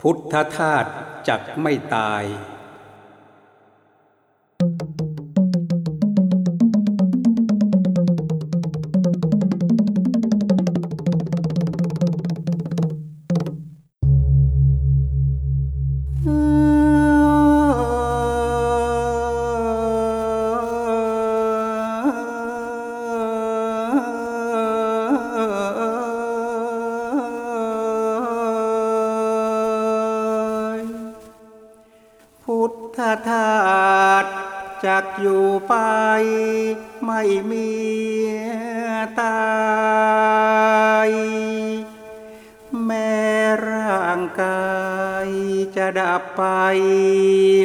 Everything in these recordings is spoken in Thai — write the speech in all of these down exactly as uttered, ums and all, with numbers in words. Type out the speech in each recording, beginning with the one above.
พุทธธาตุจักไม่ตายพุทธธาตุจักอยู่ไปไม่มีตายแม้ร่างกายจะดับไป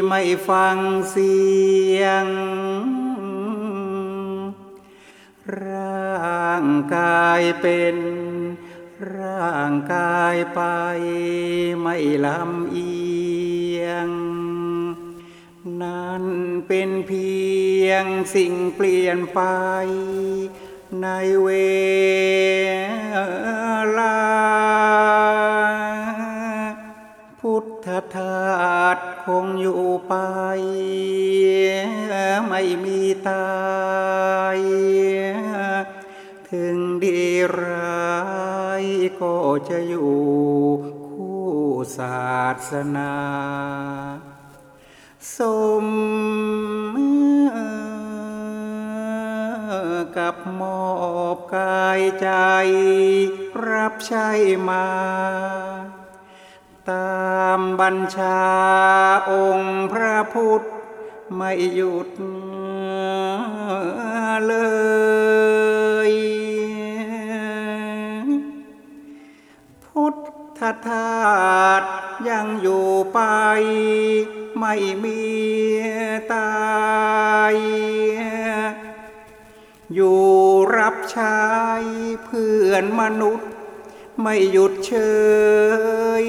ไม่ฟังเสียงร่างกายเป็นร่างกายไปไม่ลำเอียงนั้นเป็นเพียงสิ่งเปลี่ยนไปในเวลาพุทธธาตุคงอยู่ไปไม่มีตายถึงดีร้ายก็จะอยู่คู่ศาสนาสมกับมอบกายใจรับใช้มาตามบัญชาองค์พระพุทธไม่หยุดเลยพุทธธาตุยังอยู่ไปไม่มีตายอยู่รับใช้เพื่อนมนุษย์ไม่หยุดเฉย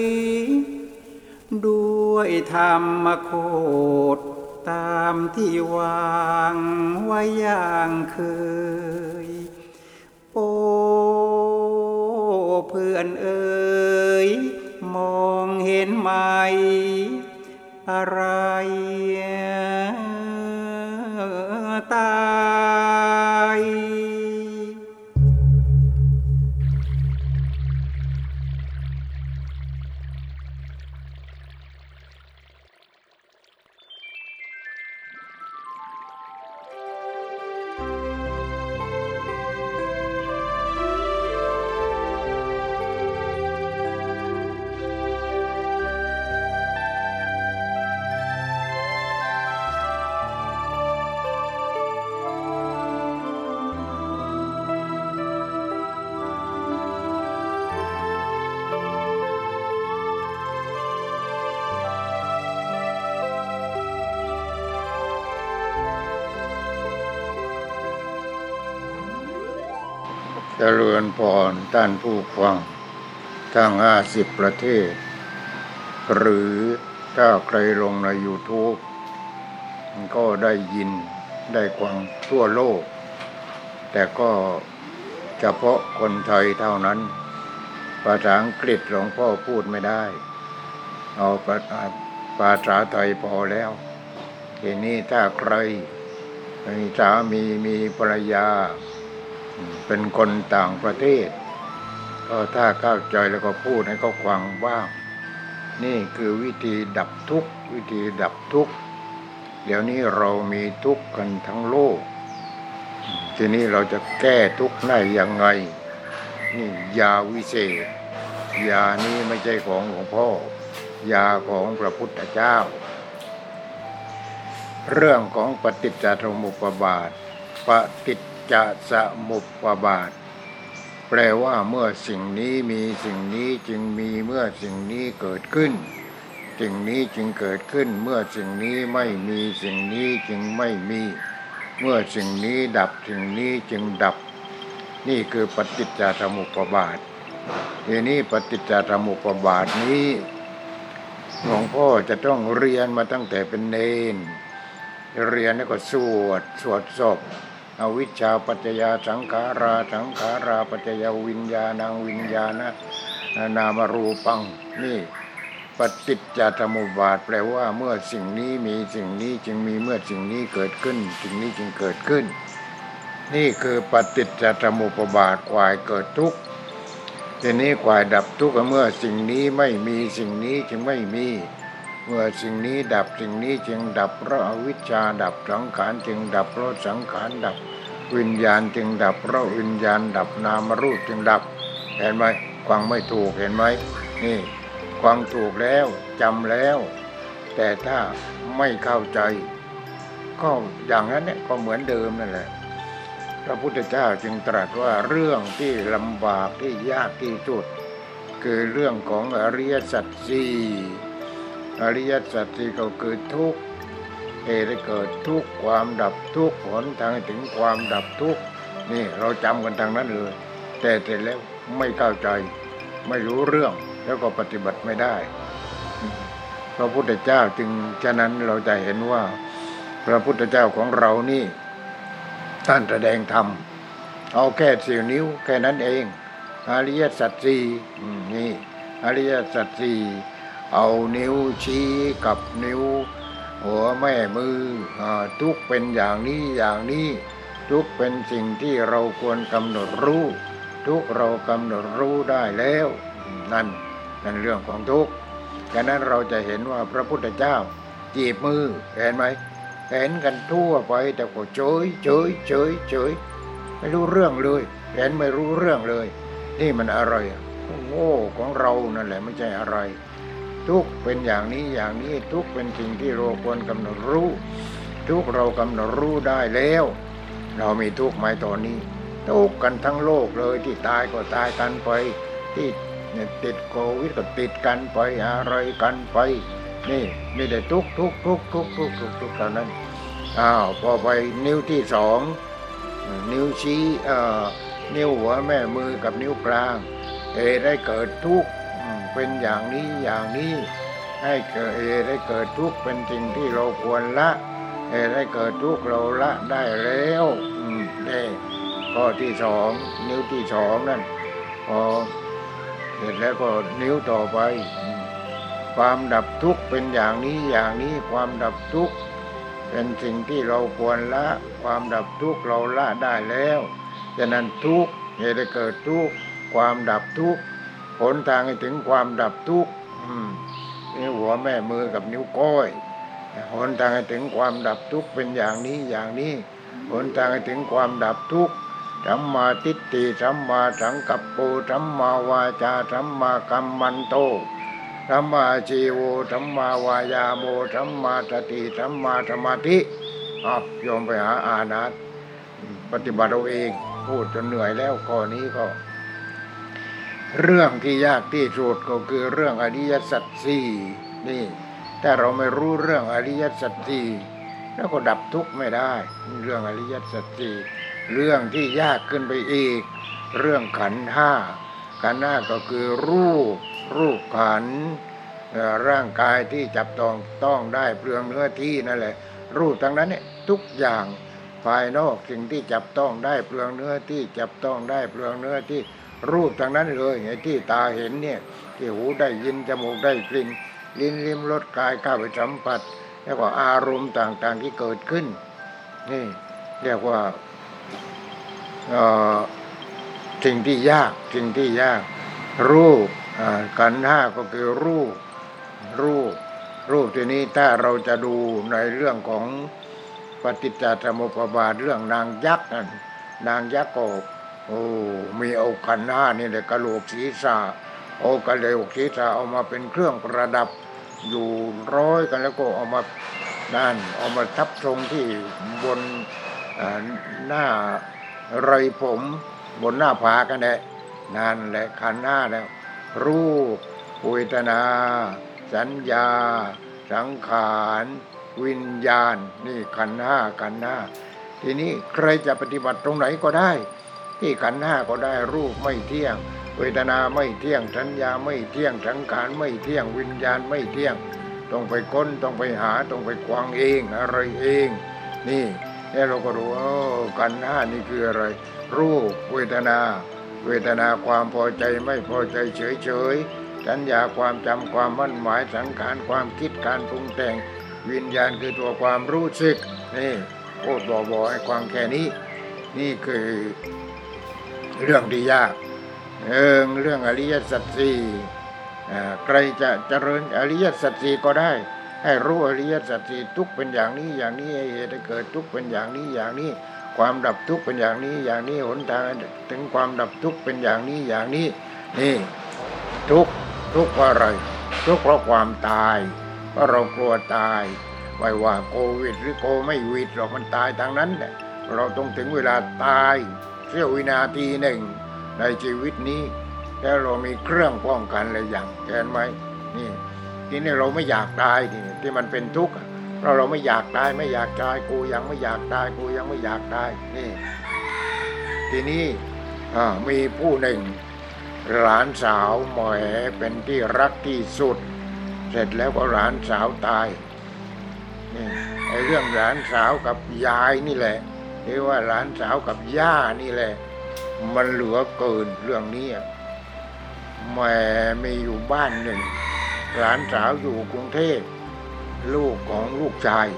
ด้วยธรรมโคตรตามที่วางไว้อย่างเคยโอ้เพื่อนเอ๋ยมองเห็นไหมอะไรตายเจริญพรท่านผู้ฟังทั้งห้าสิบประเทศหรือถ้าใครลงใน YouTube ก็ได้ยินได้ฟังทั่วโลกแต่ก็เฉพาะคนไทยเท่านั้นภาษาอังกฤษหลวงพ่อพูดไม่ได้เอาภาษาไทยพอแล้วทีนี้ถ้าใครมีสามีมีภรรยาเป็นคนต่างประเทศก็ถ้าเข้าใจแล้วก็พูดให้เขาฟังว่านี่คือวิธีดับทุกข์วิธีดับทุกข์เดี๋ยวนี้เรามีทุกข์กันทั้งโลกทีนี้เราจะแก้ทุกข์ได้ยังไงนี่ยาวิเศษยานี้ไม่ใช่ของหลวงพ่อยาของพระพุทธเจ้าเรื่องของปฏิจจสมุปบาทปฏิจจะสมุปบาทแปลว่าเมื่อสิ่งนี้มีสิ่งนี้จึงมีเมื่อสิ่งนี้เกิดขึ้นสิ่งนี้จึงเกิดขึ้นเมื่อสิ่งนี้ไม่มีสิ่งนี้จึงไม่มีเมื่อสิ่งนี้ดับสิ่งนี้จึงดับนี่คือปฏิจจสมุปบาททีนี้ปฏิจจสมุปบาทนี้หลวงพ่อจะต้องเรียนมาตั้งแต่เป็นเณรเรียนแล้วก็สวดสวดสอบอวิชชาปัจจยาสังขาราสังขาราปัจจยาวิญญาณังวิญญาณะนามารูปังนี่ ปฏิจจสมุปบาทแปลว่าเมื่อสิ่งนี้มีสิ่งนี้จึงมีเมื่อสิ่งนี้เกิดขึ้นสิ่งนี้จึงเกิดขึ้นนี่คือปฏิจจสมุปบาทกว่าเกิดทุกข์ทีนี้กว่าดับทุกข์เมื่อสิ่งนี้ไม่มีสิ่งนี้จึงไม่มีเมื่อสิ่งนี้ดับสิ่งนี้จึงดับเพราะอวิชชาดับสังขารจึงดับเพราะสังขารดับวิญญาณจึงดับเพราะวิญญาณดับนามรูปจึงดับเห็นไหมฟังไม่ถูกเห็นไหมนี่ฟังถูกแล้วจำแล้วแต่ถ้าไม่เข้าใจก็อย่างนั้นเนี่ยก็เหมือนเดิมนั่นแหละพระพุทธเจ้าจึงตรัสว่าเรื่องที่ลำบากที่ยากที่สุดคือเรื่องของอริยสัจสี่อริยสัจสี่ก็คือทุกข์เหตุให้เกิดทุกข์ความดับทุกข์ผลทางถึงความดับทุกข์นี่เราจำกันทางนั้นเลยแต่เสร็จแล้วไม่เข้าใจไม่รู้เรื่องแล้วก็ปฏิบัติไม่ได้พระพุทธเจ้าจึงฉะนั้นเราจะเห็นว่าพระพุทธเจ้าของเรานี่ท่านแสดงธรรมเอาแค่สี่นิ้วแค่นั้นเองอริยสัจสี่นี่อริยสัจสี่เอานิ้วชี้กับนิ้วหัวแม่มือทุกเป็นอย่างนี้อย่างนี้ทุกเป็นสิ่งที่เราควรกำหนดรู้ทุกเรากำหนดรู้ได้แล้วนั่นนั่นเรื่องของทุกข์ฉะนั้นเราจะเห็นว่าพระพุทธเจ้าจีบมือเห็นไหมเห็นกันทั่วไปแต่ก็เฉยเฉยเฉยเฉยไม่รู้เรื่องเลยเห็นไม่รู้เรื่องเลยนี่มันอะไรโง่ของเรานั่นแหละไม่ใช่อะไรทุกข์เป็นอย่างนี้อย่างนี้ทุกข์เป็นสิ่งที่เราควรกำหนดรู้ทุกข์เรากำหนดรู้ได้แล้วเรามีทุกข์ไหมตอนนี้ทุกข์กันทั้งโลกเลยที่ตายก็ตายกันไปที่ติดโควิดก็ติดกันไปอะไรกันไปนี่ไม่ได้ทุกทุกทุกทุกทุกทุกทุกเท่านั้นอ้าวพอไปนิ้วที่สองนิ้วชี้เอ่อนิ้วหัวแม่มือกับนิ้วกลางเอได้เกิดทุกข์เป็นอย่างนี้อย่างนี้ให้เกิดเอได้เกิดทุกข์เป็นสิ่งที่เราควรละเอได้เกิดทุกข์เราละได้แล้วอืมนี่ข้อที่สองนิ้วที่สองนั่นพอเสร็จแล้วก็นิ้วต่อไปความดับทุกข์เป็นอย่างนี้อย่างนี้ความดับทุกข์เป็นสิ่งที่เราควรละความดับทุกข์เราละได้แล้วฉะนั้นทุกข์เหตุเกิดทุกข์ความดับทุกข์หนทางให้ถึงความดับทุกข์นี่หัวแม่มือกับนิ้วก้อยหนทางให้ถึงความดับทุกข์เป็นอย่างนี้อย่างนี้หนทางให้ถึงความดับทุกข์สัมมาทิฏฐิสัมมาสังกัปโปสัมมาวาจาสัมมากัมมันโตสัมมาชีโวสัมมาวายาโมสัมมาสติสัมมาสมาธิอ้าวโยมไปหาอานัตปฏิบัติเอาเองพูดจนเหนื่อยแล้วข้อนี้ก็เรื่องที่ยากที่สุดก็คือเรื่องอริยสัจสี่นี่ถ้าเราไม่รู้เรื่องอริยสัจสี่แล้วก็ดับทุกข์ไม่ได้เรื่องอริยสัจสี่เรื่องที่ยากขึ้นไปอีกเรื่องขันธ์ห้าขันธ์ห้าก็คือรูปรูปขันธ์ร่างกายที่จับต้องต้องได้เปลืองเนื้อที่นั่นแหละรูปทั้งนั้นเนี่ยทุกอย่างภายนอกสิ่งที่จับต้องได้เปลืองเนื้อที่จับต้องได้เปลืองเนื้อที่รูปทั้งนั้นเลยไอ้ที่ตาเห็นเนี่ยที่หูได้ยินจมูกได้กลิ่นลิ้นลิ้มรสกายเข้าไปสัมผัสแล้วก็อารมณ์ต่างๆที่เกิดขึ้นนี่เรียกว่าสิ่งที่ยากสิ่งที่ยากรูปขันธ์ห้าก็คือรูปรูปรูปทีนี้ถ้าเราจะดูในเรื่องของปฏิจจสมุปบาทเรื่องนางยักษ์นั่นนางยักษ์ก็โอ้มีเอาขันธ์ห้านี่แหละกะโหลกศีรษะเอากะโหลกศีรษะเอามาเป็นเครื่องประดับอยู่ร้อยกันแล้วก็เอามานั่นเอามาทับทรงที่บนหน้าไรผมบนหน้าผากันแหละนั่นแหละขันธ์ห้าแล้วรูปเวทนาสัญญาสังขารวิญญาณนี่ขันธ์ห้าขันธ์ห้าทีนี้ใครจะปฏิบัติตรงไหนก็ได้ที่ขันธ์ห้าก็ได้รูปไม่เที่ยงเวทนาไม่เที่ยงสัญญาไม่เที่ยงสังขารไม่เที่ยงวิญญาณไม่เที่ยงต้องไปค้นต้องไปหาต้องไปควางเองอะไรเองนี่แล้วเราก็รู้ว่าขันธ์ห้านี่คืออะไรรูปเวทนาเวทนาความพอใจไม่พอใจเฉย สัญญาความจำความมั่นหมายสังขารความคิดการปรุงแต่งวิญญาณคือตัวความรู้สึกนี่โคตรบ่อยๆไอ้ความแค่นี้นี่คือเรื่องที่ยากเรื่องเรื่องอริยสัจสี่ใครจะเจริญอริยสัจสี่ก็ได้ให้รู้อริยสัจสี่ทุกเป็นอย่างนี้อย่างนี้เหตุเกิดทุกเป็นอย่างนี้อย่างนี้ความดับทุกข์เป็นอย่างนี้อย่างนี้หนทางถึงความดับทุกข์เป็นอย่างนี้อย่างนี้นี่ทุกข์ทุกข์เพราะอะไรทุกข์เพราะความตายเพราะเรากลัวตายไม่ว่าโควิดหรือโคไม่วิดหรอกมันตายทางนั้นแหละเราต้องถึงเวลาตายเสี้ยววินาทีหนึ่งในชีวิตนี้แล้วเรามีเครื่องป้องกันอะไรอย่างแก่นไหมนี่ทีนี้เราไม่อยากตายที่ที่มันเป็นทุกข์เราเราไม่อยากตายไม่อยากตายกูยังไม่อยากตายกูยังไม่อยากตายนี่ทีนี้มีผู้หนึ่งหลานสาวแหมเป็นที่รักที่สุดเสร็จแล้วก็หลานสาวตายนี่ไอ้เรื่องหลานสาวกับยายนี่แหละหรือว่าหลานสาวกับย่านี่แหละมันเหลือเกินเรื่องนี้แหมมีอยู่บ้านหนึ่งหลานสาวอยู่กรุงเทพลูกของลูกชาย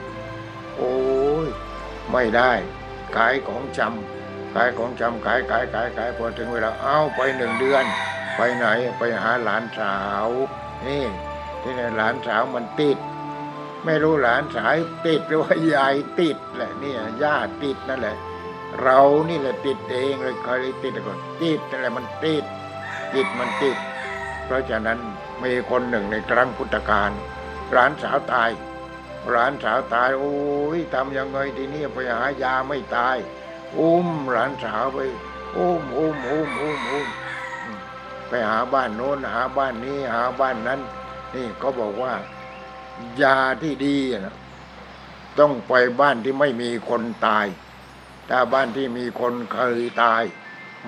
โอ้ยไม่ได้ขายของจำขายของจำขายขายขายขายพอถึงเวลาเอ้าไปหนึ่งเดือนไปไหนไปหาหลานสาวนี่ที่ไหนหลานสาวมันติดไม่รู้หลานสาวติดหรือว่ายายติดแหละเนี่ยย่าติดนั่นแหละเรานี่แหละติดเองเลยใครติดก่อนติดนั่นแหละมันติดติดมันติดเพราะฉะนั้นมีคนหนึ่งในครั้งพุทธกาลหลานสาวตายหลานสาวตายโอ้ยทำยังไงทีนี้ไปหายาไม่ตายอุ้มหลานสาวไปอุ้มอุ้มอุ้มอุ้มอุ้มไปหาบ้านโน้นหาบ้านนี้หาบ้านนั้นนี่เขาบอกว่ายาที่ดีนะต้องไปบ้านที่ไม่มีคนตายถ้าบ้านที่มีคนเคยตาย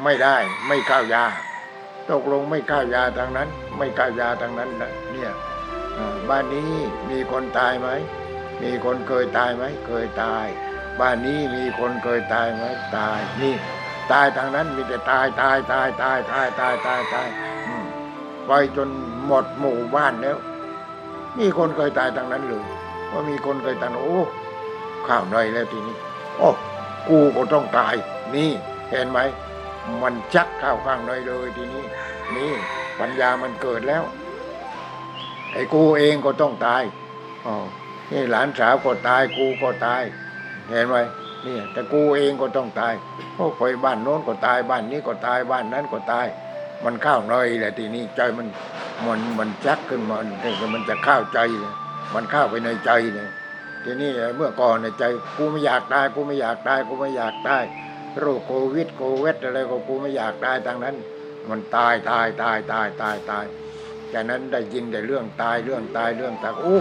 ไม่ได้ไม่เข้ายาตกลงไม่เข้ายาทางนั้นไม่เข้ายาทางนั้นนะเนี่ยบ้านนี้มีคนตายไหมมีคนเคยตายไหมเคยตายบ้านนี้มีคนเคยตายไหมตายนี่ตายทางนั้นมีแต่ตายตายตายตายตายตายตายตายไปจนหมดหมู่บ้านแล้วมีคนเคยตายทางนั้นหรือว่ามีคนเคยตายโอ้ข้าวหน่อยแล้วทีนี้โอ้กูก็ต้องตายนี่เห็นไหมมันชักข้าวข้างหน่อยเลยทีนี้นี่ปัญญามันเกิดแล้วไอ้กูเองก็ต้องตายอ๋อนี่หลานสาวก็ตายกูก็ตายเห็นไหมนี่แต่กูเองก็ต้องตายโอ้ไปบ้านโน้นก็ตายบ้านนี้ก็ตายบ้านนั้นก็ตายมันเข้าหน่อยแหละทีนี้ใจมันมันมันชักขึ้นมามันจะเข้าใจมันเข้าไปในใจเลยทีนี้เมื่อก่อนในใจกูไม่อยากตายกูไม่อยากตายกูไม่อยากตายโรคโควิดโควิดอะไรก็กูไม่อยากตายทางนั้นมันตายตายตายตายตายตายจากนั้นได้ยินแต่เรื่องตายเรื่องตายเรื่องตายโอ้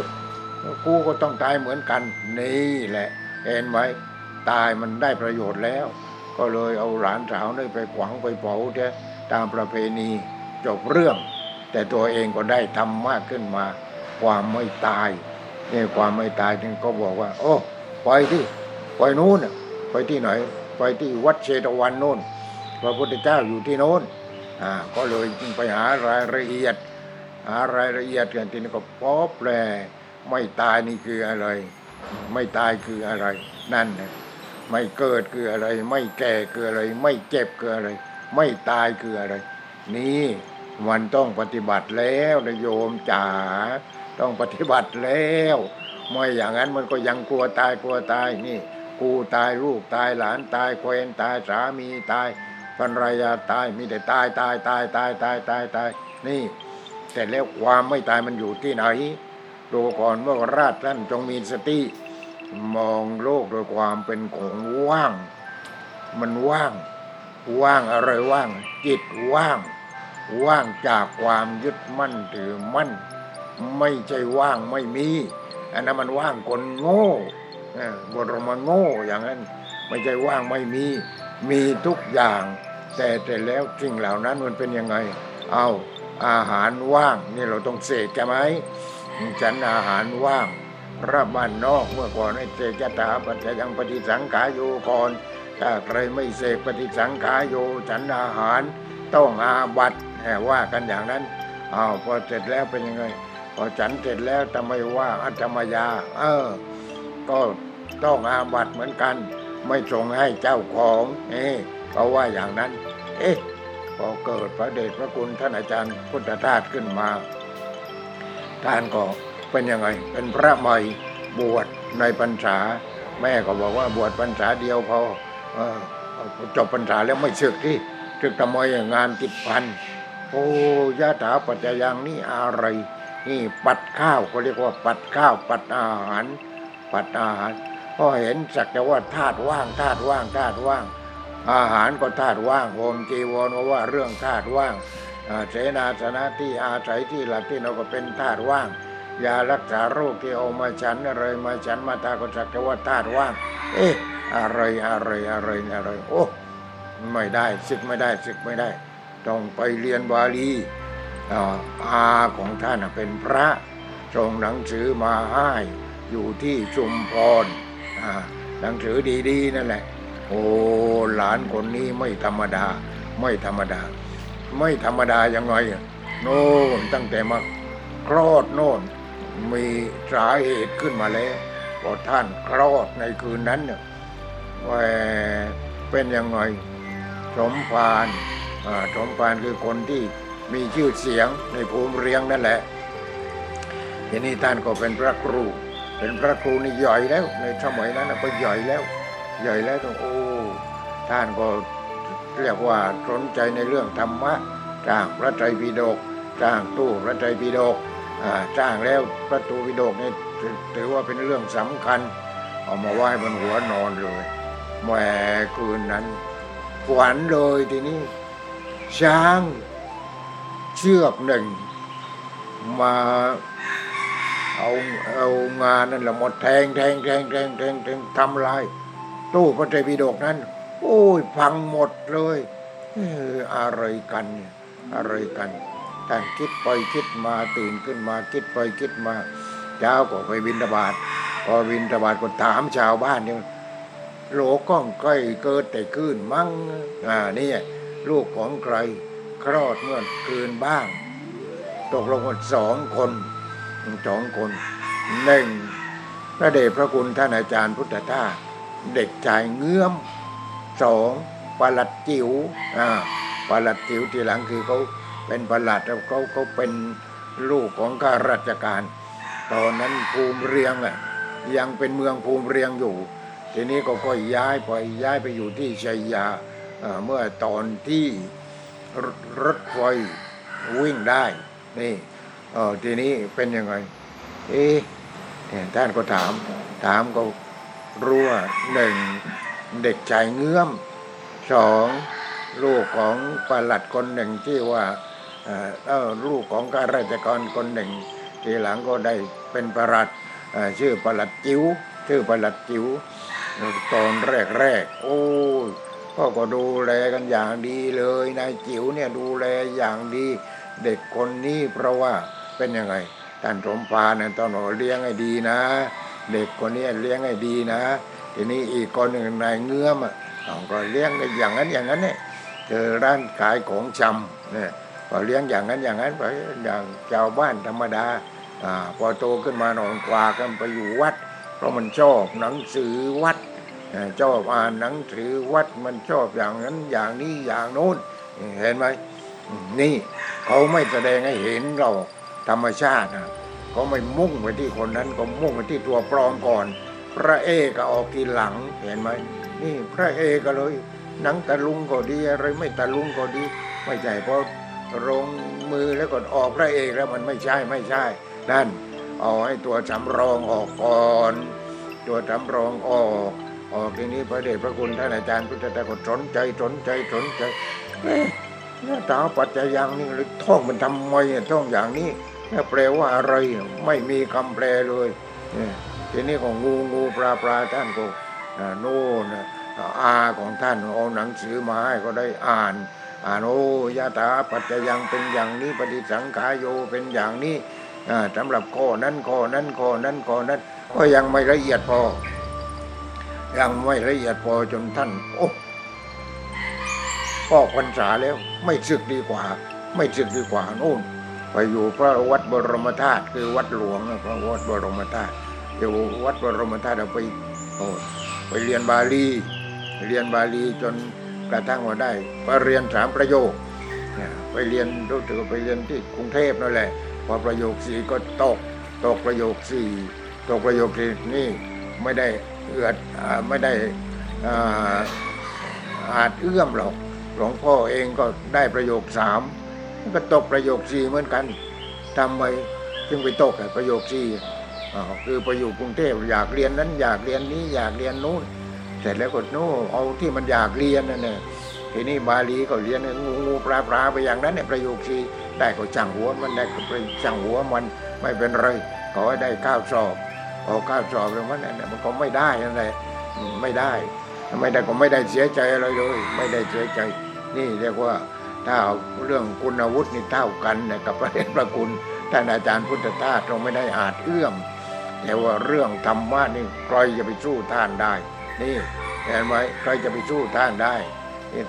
กูก็ต้องตายเหมือนกันนี่แหละเห็นไหมตายมันได้ประโยชน์แล้วก็เลยเอาหลานสาวนี่ไปขวางไปเผาเถอะตามประเพณีจบเรื่องแต่ตัวเองก็ได้ทำมากขึ้นมาความไม่ตายนี่ความไม่ตายจึงก็บอกว่าโอ้ไปที่ไปนู้นไปที่ไหนไปที่วัดเชตวันโน่นพระพุทธเจ้าอยู่ที่โน่นอ่าก็เลยจึงไปหารายละเอียดหารายละเอียดกันทีนี้ก็ป๊อปแหละไม่ตายนี่คืออะไรไม่ตายคืออะไรนั่นน่ะไม่เกิดคืออะไรไม่แก่คืออะไรไม่เจ็บคืออะไรไม่ตายคืออะไรนี่มันต้องปฏิบัติแล้วนะโยมจ๋าต้องปฏิบัติแล้วไม่อย่างนั้นมันก็ยังกลัวตายกลัวตายนี่กูตายลูกตายหลานตายแคว้นตายสามีตายภรรยาตายมีแต่ตายตายตายตายตายตายตายนี่แต่แล้วความไม่ตายมันอยู่ที่ไหนดูก่อนเมื่อราชท่านจงมีสติมองโลกโดยความเป็นของว่างมันว่างว่างอะไรว่างจิตว่างว่างจากความยึดมั่นถือมั่นไม่ใช่ว่างไม่มีอันนั้นมันว่างคนโง่บรมโง่อย่างนั้นไม่ใช่ว่างไม่มีมีทุกอย่างแต่แต่แล้วสิ่งเหล่านั้นมันเป็นยังไงเอาอาหารว่างนี่เราต้องเสกใช่ไหมฉันอาหารว่างรับบ้านนอกเมื่อก่อนให้เสกยถาปัจจยังปฏิสังขาโยก่อนถ้าใครไม่เสกปฏิสังขาโยฉันอาหารต้องอาบัติว่ากันอย่างนั้น อ้าวพอเสร็จแล้วเป็นยังไงพอฉันเสร็จแล้วทำไมว่าอัตมายาเออก็ต้องอาบัติเหมือนกันไม่ส่งให้เจ้าของเอ๊ะเขาว่าอย่างนั้นเอ๊ะพอเกิดพระเดชพระคุณท่านอาจารย์พุทธทาสขึ้นมาท่านก็เป็นยังไงเป็นพระใหม่บวชในพรรษาแม่ก็บอกว่าบวชพรรษาเดียวพอเออจบพรรษาแล้วไม่ศึกที่ศึกทำไมงานติดพันโอ้ยะถาปัจจยังนี่อะไรนี่ปัดข้าวเขาเรียกว่าปัดข้าวปัดอาหารปัดอาหารพอเห็นสักแต่ว่าธาตุว่างธาตุว่างธาตุว่างอาหารก็ธาตุว่างโฮมจีวรว่าเรื่องธาตุว่างเสนาสนะที่อาศัยที่หลับที่นอนก็เป็นธาตุว่างยารักษาโรคที่เอามาฉันอะไรมาฉันมาตาก็สักแต่ว่าธาตุว่างเอ๊ะอะไรอะไรอะไรอะไรโอ้ไม่ได้ศึกไม่ได้ศึกไม่ได้ต้องไปเรียนบาลีอาของท่านเป็นพระส่งหนังสือมาให้อยู่ที่ชุมพรหนังสือดีๆนั่นแหละโอ้หลานคนนี้ไม่ธรรมดาไม่ธรรมดาไม่ธรรมดายังไงโน่นตั้งแต่มาคลอดโน่นมีสาเหตุขึ้นมาแล้วพอท่านคลอดในคืนนั้นเนี่ยว่าเป็นยังไงสมภารสมภารคือคนที่มีชื่อเสียงในภูมิเรียงนั่นแหละทีนี้ท่านก็เป็นพระครูเป็นพระครูนี่ใหญ่แล้วในสมัยนั้นก็ใหญ่แล้วใหญ่แล้วต้องโอ้ท่านก็เรียกว่าสนใจในเรื่องธรรมะสร้างพระไตรปิฎกสร้างตู้พระไตรปิฎกสร้างแล้วพระตู้ปิฎกนี่ถือว่าเป็นเรื่องสำคัญเอามาไหว้บนหัวนอนเลยแหมคืนนั้นฝันเลยทีนี้ช้างเชือกหนึ่งมาเอาเอางานนั่นแหละหมดแทงแทงแทงแทงแทงแทงทำลายตู้พระไตรปิฎกนั้นโอ้ยพังหมดเลยเอออะไรกันเนี่ยอะไรกันท่านคิดไปคิดมาตื่นขึ้นมาคิดไปคิดมาเจ้าก็ไปบิณฑบาตพอบิณฑบาตก็ถามชาวบ้านเนี่ยโลก้องก้อยเกิดแต่คืนมั่งอ่านี่ลูกของใครคลอดเมื่อคืนบ้างตกลงกันสองคนสองคนหนึ่งพระเดชพระคุณท่านอาจารย์พุทธทาสเด็กชายเงื่อมสองปลัดจิ๋วอ่าปลัดจิ๋วทีหลังคือเขาเป็นปลัดแล้วเขาเขาเป็นลูกของข้าราชการตอนนั้นภูมิเรียงอ่ะยังเป็นเมืองภูมิเรียงอยู่ทีนี้ก็ค่อยย้ายไปย้ายไปอยู่ที่ชัยยาเมื่อตอนที่รถไฟวิ่งได้นี่เออทีนี้เป็นยังไงเอ๊ะท่านก็ถามถามก็รู้ว่าหนึ่งเด็กชายเงื่อมสองลูกของปลัดคนหนึ่งที่ว่าเออลูกของข้าราชการคนหนึ่งทีหลังก็ได้เป็นปลัดชื่อปลัดจิ๋วชื่อปลัดจิ๋วตอนแรกๆโอ้ยพ่อก็ดูแลกันอย่างดีเลยนายจิ๋วเนี่ยดูแลอย่างดีเด็กคนนี้เพราะว่าเป็นยังไงท่านสมภารเนี่ยตอนหนูเลี้ยงให้ดีนะเด็กคนนี้เลี้ยงให้ดีนะทีนี้อีกคนหนึ่งนายเงื้อมอ่ะก็เลี้ยงได้อย่างนั้นอย่างนั้นเนี่ยเจอร้านขายของชำเนี่ยก็เลี้ยงอย่างนั้นอย่างนั้นไปอย่างชาวบ้านธรรมดาอ่าพอโตขึ้นมาหนอนกว่ากันไปอยู่วัดเพราะมันชอบหนังสือวัดชอบอ่านหนังสือวัดมันชอบอย่างนั้นอย่างนี้อย่างโน้นเห็นไหมนี่เขาไม่แสดงให้เห็นเราธรรมชาตินะเขาไม่มุ่งไปที่คนนั้นก็มุ่งไปที่ตัวปลอมก่อนพระเอกก็ออกทีหลังเห็นไหมนี่พระเอกก็เลยหนังตะลุงก็ดีอะไรไม่ตะลุงก็ดีไม่ใช่เพราะลงมือแล้วก็ออกพระเอกแล้วมันไม่ใช่ไม่ใช่นั่นเอาให้ตัวจำรองออกก่อนตัวจำรองออกออกทีนี้พระเดชพระคุณท่านอาจารย์พุทธทาสสนใจสนใจสนใจเนี่ยตาปัจจยังนี่หรือท่องมันทำไมเนี่ยท่องอย่างนี้แปลว่าอะไรไม่มีคำแปลเลยทีนี้ของงูงูปลาปลาท่านก็โน่นอาของท่านเอาหนังสือมาให้ก็ได้อ่านอ่านโอ้ยตาปัจจยังเป็นอย่างนี้ปฏิสังขารโยเป็นอย่างนี้สำหรับข้อนั้นข้อนั้นข้อนั้นข้อนั้นก็ยังไม่ละเอียดพอยังไม่ละเอียดพอจนท่านโอ้ออกพรรษาแล้วไม่ศึกดีกว่าไม่ศึกดีกว่าโน่น ไปอยู่พระวัดบรมธาตุคือวัดหลวงพระวัดบรมธาตุอยู่วัดบรมธาตุเราไปไปเรียนบาลีเรียนบาลีจนกระทั่งว่าได้ไปเรียนสามประโยคไปเรียนรู้สึกไปเรียนที่กรุงเทพนั่นแหละพอประโยคสี่ก็ตกตกประโยคสี่ตกประโยคสี่นี่ไม่ได้เอื้อไม่ได้อาจเอื้อมหรอกหลวงพ่อเองก็ได้ประโยคสามก็ตกประโยคสี่เหมือนกันทำไมจึงไปตกประโยคสี่คือไปอยู่กรุงเทพอยากเรียนนั้นอยากเรียนนี้อยากเรียนนู้นเสร็จแล้วก็โน้เอาที่มันอยากเรียนนั่นเนี่ยทีนี้บาลีก็เรียนงูงูปลาปลาไปอย่างนั้นเนี่ยประโยคสี่ได้ก็จังหัวมันได้ก็จังหัวมันไม่เป็นไรขอให้ได้ข้าวสอบเอาข้าวสอบแล้วมันเนี่ยมันก็ไม่ได้อะไรไม่ได้ไม่ได้ก็ไม่ได้เสียใจอะไรเลยไม่ได้เสียใจนี่เรียกว่าถ้าเรื่องคุณวุฒินี่เท่ากันเนี่ยกับพระเดชพระคุณท่านอาจารย์พุทธทาสเราไม่ได้อาจเอื้อมแต่ว่าเรื่องธรรมะนี่ใครจะไปสู้ท่านได้นี่เห็นไหมใครจะไปสู้ท่านได้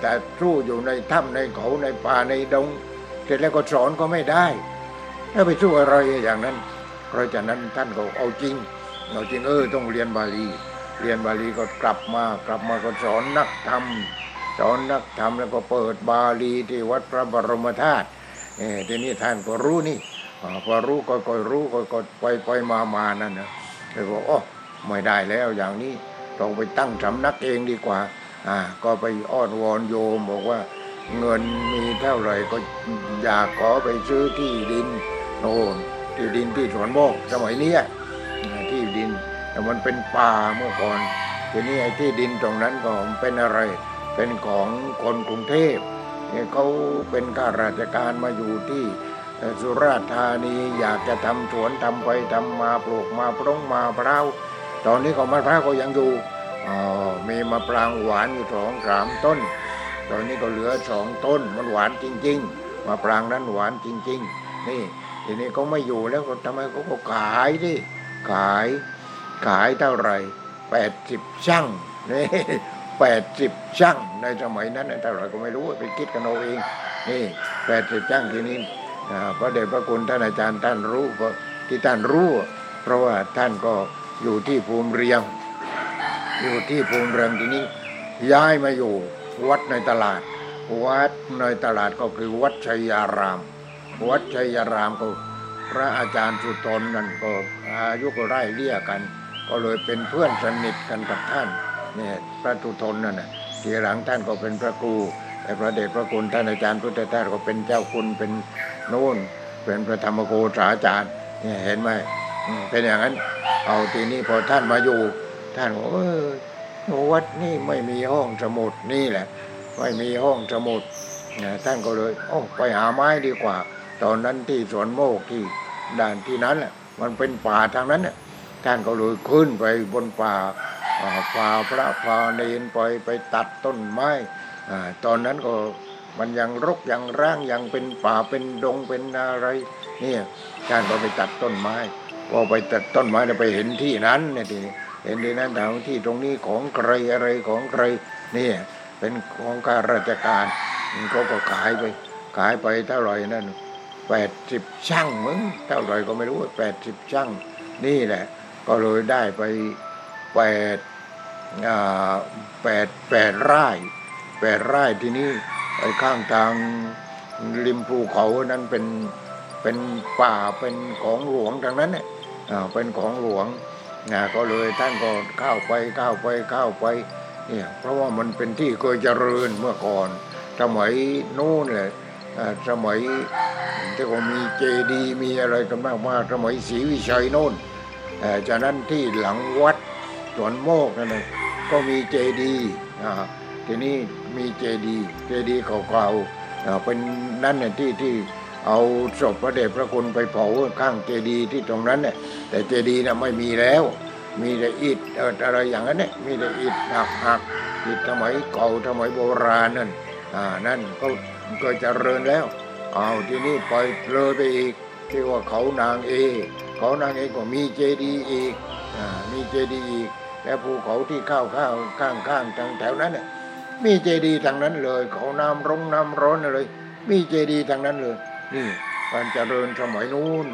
แต่สู้อยู่ในถ้ำในเขาในป่าในดงเสร็จแล้วก็สอนก็ไม่ได้แล้วไปสู้อะไรอย่างนั้นเพราะฉะนั้นท่านก็เอาจริงเอาจริงเออต้องเรียนบาลีเรียนบาลีก็กลับมากลับมาก็สอนนักธรรมสอนนักธรรมแล้วก็เปิดบาลีที่วัดพระบรมธาตุเออทีนี้ท่านก็รู้นี่พอรู้ก็ก็รู้ก็ก็ไปไปมามานั่นนะเลยบอกอ๋อไม่ได้แล้วอย่างนี้ต้องไปตั้งสำนักเองดีกว่าอ่าก็ไปอ้อนวอนโยมบอกว่าเงินมีเท่าไหร่ก็อยากขอไปซื้อที่ดินโน่นที่ดินที่สวนโมกสมัยนี้ที่ดินแต่มันเป็นป่าเมื่อก่อนทีนี้ไอ้ที่ดินตรงนั้นก็เป็นอะไรเป็นของคนกรุงเทพเนี่ยเขาเป็นข้าราชการมาอยู่ที่สุราษฎร์ธานีอยากจะทำสวนทำไปทำมาปลูกมาปรงมาพร้าวตอนนี้ของมะพร้าวก็ยังอยู่มีมะปรางหวานอยู่สองสามต้นตอนนี้ก็เหลือสองต้นมันหวานจริงๆมะปรางนั้นหวานจริงๆนี่ทีนี้เขาไม่อยู่แล้วทำไมเขาก็ขายดิขายขายเท่าไหร่แปดสิบชั่งนี่แปดสิบชั่งในสมัยนั้นเท่าไหร่ก็ไม่รู้ไปคิดกันเอาเองนี่แปดสิบชั่งทีนี้พระเดชพระคุณท่านอาจารย์ท่านรู้ก็ที่ท่านรู้เพราะว่าท่านก็อยู่ที่ภูมิเรียงอยู่ที่ภูมิเรียงทีนี้ย้ายมาอยู่วัดในตลาดวัดในตลาดก็คือวัดชัยารามวัดชัยารามก็พระอาจารย์สุตนนั่นก็อายุก็ไล่เลี่ยกันก็เลยเป็นเพื่อนสนิทกันกับท่านเนี่ยพระสุตนนั่นน่ะทีหลังท่านก็เป็นพระครูแต่พระเดชพระคุณท่านอาจารย์พุทธทาสก็เป็นเจ้าคุณเป็นโน่นเป็นพระธรรมโกษาอาจารย์เนี่ยเห็นไหมเป็นอย่างนั้นเอาทีนี้พอท่านมาอยู่ท่านบอกเออวัดนี่ไม่มีห้องสมุดนี่แหละไม่มีห้องสมุดท่านก็เลยโอ้ไปหาไม้ดีกว่าตอนนั้นที่สวนโมกที่ด้านที่นั้นแหละมันเป็นป่าทางนั้นน่ะท่านก็เลยขึ้นไปบนป่าป่าพระพาเนนไปไปตัดต้นไม้ตอนนั้นก็มันยังรกยังร้างยังเป็นป่าเป็นดงเป็นอะไรเนี่ยท่านก็ไปตัดต้นไม้พอไปตัดต้นไม้ไปเห็นที่นั้นเนี่ยทีเห็นที่นั้นทางที่ตรงนี้ของใครอะไรของใครเนี่ยเป็นของข้าราชการเขาก็ขายไปขายไปเท่าไหร่นั่นแปดสิบชั่งมึงเท่าไหร่ก็ไม่รู้แปดสิบชั่งนี่แหละก็เลยได้ไปแปดแปดแปดไร่แปดไร่ที่นี่ไอ้ข้างทางริมภูเขานั้นเป็นเป็นป่าเป็นของหลวงทางนั้นเนี่ยเป็นของหลวงนะก็เลยท่านก็เข้าไปเข้าไปเข้าไปเนี่ยเพราะว่ามันเป็นที่เคยเจริญเมื่อก่อนสมัยโน้นเลยสมัยที่ก็มีเจดีย์มีอะไรกันมากมากสมัยศรีวิชัยโน้นจากนั้นที่หลังวัดสวนโมกนั่นเองก็มีเจดีย์ทีนี้มีเจดีย์เจดีย์เก่าๆเป็นนั่นเนี่ยที่ที่เอาศพพระเดชพระคุณไปเผาข้างเจดีย์ที่ตรงนั้นเนี่ยแต่เจดีย์น่ะไม่มีแล้วมีแต่อิฐอะไรอย่างนั้นเนี่ยมีแต่อิฐหักๆอิฐสมัยเก่าสมัยโบราณนั่นอ่านั่นก็ก็เจริญแล้วเอาทีนี้ไปเลยไปอีกที่ว่าเขานางเอเขานางเอก็มีเจดีย์อีกอ่ามีเจดีย์อีกแล้วภูเขาที่ข้าวข้าวข้างๆทางแถวนั้นเนี่ยมีเจดีย์ทางนั้นเลยเขาน้ำร้อนน้ำร้อนเลยมีเจดีย์ทางนั้นเลยนี่ มันเจริญสมัยนู้น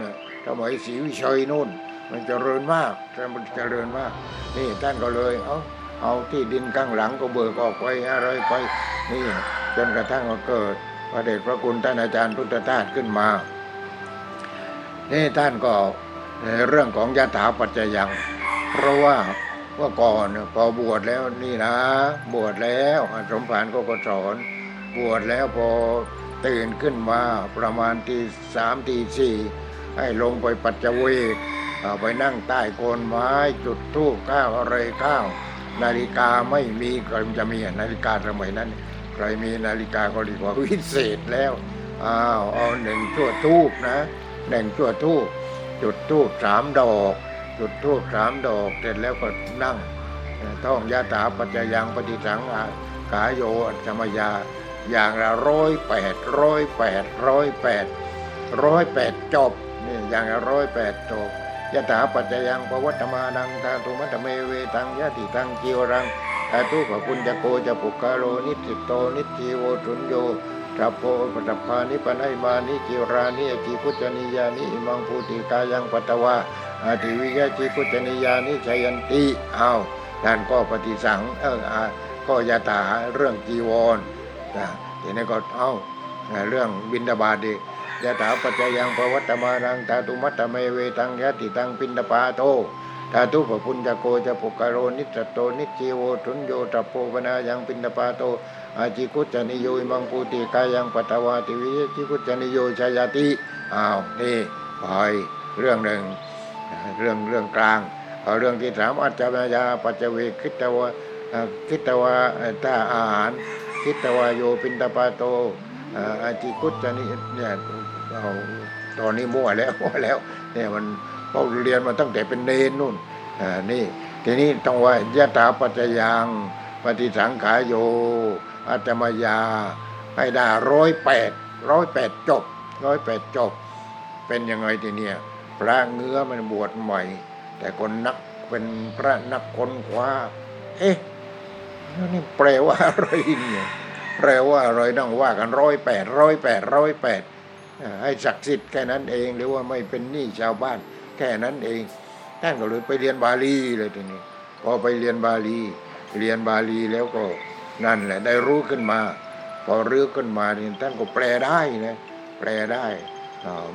สมัยศรีวิชัยนู้นมันเจริญมากมันเจริญมากนี่ท่านก็เลยเอาเอาที่ดินข้างหลังก็เบิกออกไปอะไรไปนี่จนกระทั่งเกิดพระเดชพระคุณท่านอาจารย์พุทธทาสขึ้นมานี่ท่านก็ในเรื่องของยถาปัจจยังเพราะว่าเมื่อก่อนพอบวชแล้วนี่นะบวชแล้วสมภารก็ก็สอนบวชแล้วพอตื่นขึ้นมาประมาณตีสามตีสี่ให้ลงไปปัจจเวกไปนั่งใต้โคนไม้จุดธูปข้าวอะไรข้าวนาฬิกาไม่มีใครจะมีนาฬิกาสมัยนั้นใครมีนาฬิกาก็ดีกว่าวิเศษแล้วอ้าวเอาหนึ่งชั่วทูบนะหนึ่งชั่วทูบจุดทูบสามดอกจุดทูบสามดอกเสร็จแล้วก็นั่งท่องยถาปัจจยังปฏิสังขายโยอัจฉมยาอย่างละร้อยแปดร้อยแปดร้อยแปดร้อยแปดจบนี่อย่างละร้อยแปดจบยถาปัจจยังภวัตมานังทาตุมัตเมเวตังยติตังจีวรังอาตุขปุญจโกจะปุกกาโลนิสิโตนิจีโวสุญโยทัพโพปทัพพานิปนัยมานิจิรานิอจิพุจนิยานิอิมังภูติกายังปัตตวาอาทิวิยะจิพุจนิยานิชยันติเอาท่านก็ปฏิสังเออก็ยถาเรื่องจีวรนะทีนี้ก็เอาเรื่องบิณฑบาตดิยถาปัจจยังภวัตตมานังทาตุมัตตเมเวตังยติตังปิณฑปาโตธาตุปปุญจโกจะปุกะโรนิจโตนิจิโวทุนโยตโพปนายังปิณฑปาโตอาจิกุจจนิโยมังปูติกายังปัตตวาติวิยจิกุจจนิโยชยติอ้าวนี่ไปเรื่องหนึ่งเรื่องเรื่องกลางเอาเรื่องที่สามอัจฉมยาปัจจเวคิตวะคิตวะตาอาหารคิตวะโยปิณฑปาโตอาจิกุจจนิเนี่ยเอาตอนนี้มั่วแล้วมั่วแล้วเนี่ยมันเราเรียนมาตั้งแต่เป็นเนรนู่นอ่านี่ทีนี้ต้องว่ายถาปัจจยังปฏิสังขายโยอัจฉมยาให้ได้ร้อยแปดร้อยแปดจบร้อยแปดจบเป็นยังไงทีเนี่ยพระเงื้อมันบวชใหม่แต่คนนักเป็นพระนักค้นคว้าเอ๊ะนี่แปลว่าอะไรเนี่ยแปลว่าอะไรต้องว่ากันร้อยแปดร้อยแปดร้อยแปดให้ศักดิ์สิทธิ์แค่นั้นเองหรือว่าไม่เป็นหนี้ชาวบ้านแค่นั้นเองท่านก็เลยไปเรียนบาลีเลยทีนี้พอไปเรียนบาลีเรียนบาลีแล้วก็นั่นแหละได้รู้ขึ้นมาพอรู้ขึ้นมานี่ท่านก็แปลได้นะแปลได้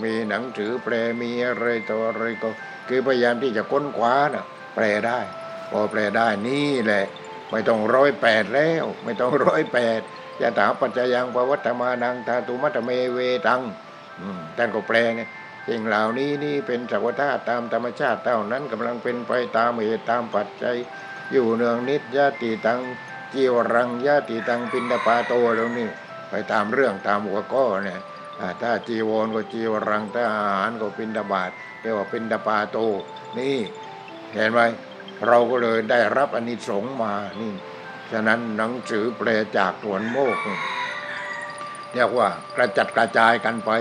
มีหนังสือแปลมีอะไรต่ออะไรก็คือพยายามที่จะค้นคว้านะแปลได้พอแปลได้นี่แหละไม่ต้องร้อยแปดแล้วไม่ต้องร้อยแปดยถาปัจจยังภวัตตมานังธาตุมัตตเมเวตังท่านก็แปลเนี่ยสิ่งเหล่านี้นี่เป็นสักวธาตุตามธรรมชาติเท่านั้นกำลังเป็นไปตามเหตุตามปัจจัยอยู่เนืองนิจยติตังจีวรังยติตังปิณฑปาโตแล้วนี่ไปตามเรื่องตามหัวข้อเนี่ยถ้าจีวรก็จีวรังถ้าอาหารก็ปิณฑบาตเรียกว่าปิณฑปาโตนี่เห็นไหมเราก็เลยได้รับอานิสงส์มานี่ฉะนั้นหนังสือแปลจากสวนโมกข์เรียกว่ากระจัดกระจายกันไป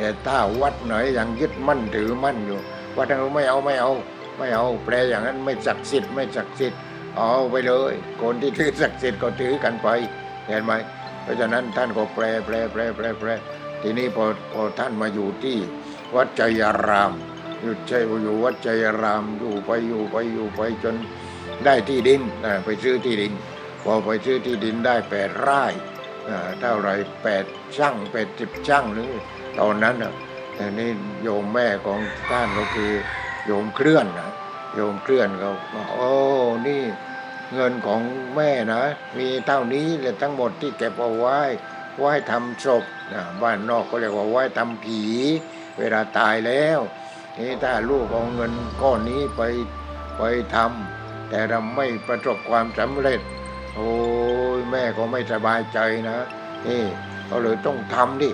แต่ถ้าวัดไหนยังยึดมั่นถือมั่นอยู่วัดนั้นไม่เอาไม่เอาไม่เอาแปลอย่างนั้นไม่ศักดิ์สิทธิ์ไม่ศักดิ์สิทธิ์เอาไปเลยคนที่ถือศักดิ์สิทธิ์ก็ถือกันไปเห็นไหมเพราะฉะนั้นท่านก็แปลแปลแปลแปลแปลทีนี้พอพอท่านมาอยู่ที่วัดไชยารามอยู่ไชยอยู่วัดไชยารามอยู่ไปอยู่ไปอยู่ไปจนได้ที่ดินไปซื้อที่ดินพอไปซื้อที่ดินได้แปดไร่เท่าไรแปดช่างแปดสิบช่างหรือตอนนั้นอ่ะนี่โยมแม่ของท่านก็คือโยมเคลื่อนนะโยมเคลื่อนเขาบอกโอ้นี่เงินของแม่นะมีเท่านี้เลยทั้งหมดที่เก็บเอาไว้ไว้ทำศพนะบ้านนอกก็เรียกว่าไว้ทำผีเวลาตายแล้วนี่ถ้าลูกเอาเงินก้อนนี้ไปไปทำแต่เราไม่ประสบความสำเร็จโอ้ยแม่ก็ไม่สบายใจนะนี่ก็เลยต้องทำดิ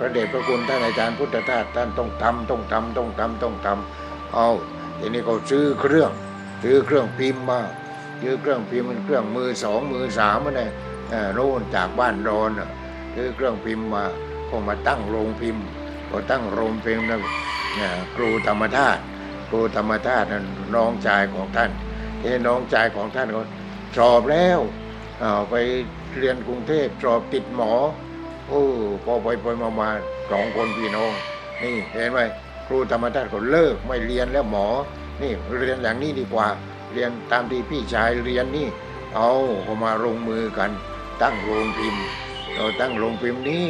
พระเดชพระคุณท่านอาจารย์พุทธทาสท่านต้องทำต้องทำต้องทำต้องทำเอาทีนี้เขาซื้อเครื่องซื้อเครื่องพิมพ์มาซื้อเครื่องพิมพ์มันเครื่องมือสองมือสามอะไรโน่นจากบ้านโดนซื้อเครื่องพิมพ์มาก็มาตั้งโรงพิมพ์ก็ตั้งโรงพิมพ์นะครูธรรมทาสครูธรรมทาสนั้นน้องชายของท่านที่น้องชายของท่านก็สอบแล้วไปเรียนกรุงเทพสอบติดหมอ โอ้พอไปไปมาๆสองคนพี่น้องนี่เห็นไหมครูธรรมทัศน์ก็เลิกไม่เรียนแล้วหมอนี่เรียนอย่างนี้ดีกว่าเรียนตามที่พี่ชายเรียนนี่เอาก็มาลงมือกันตั้งโรงพิมพ์เราตั้งโรงพิมพ์นี่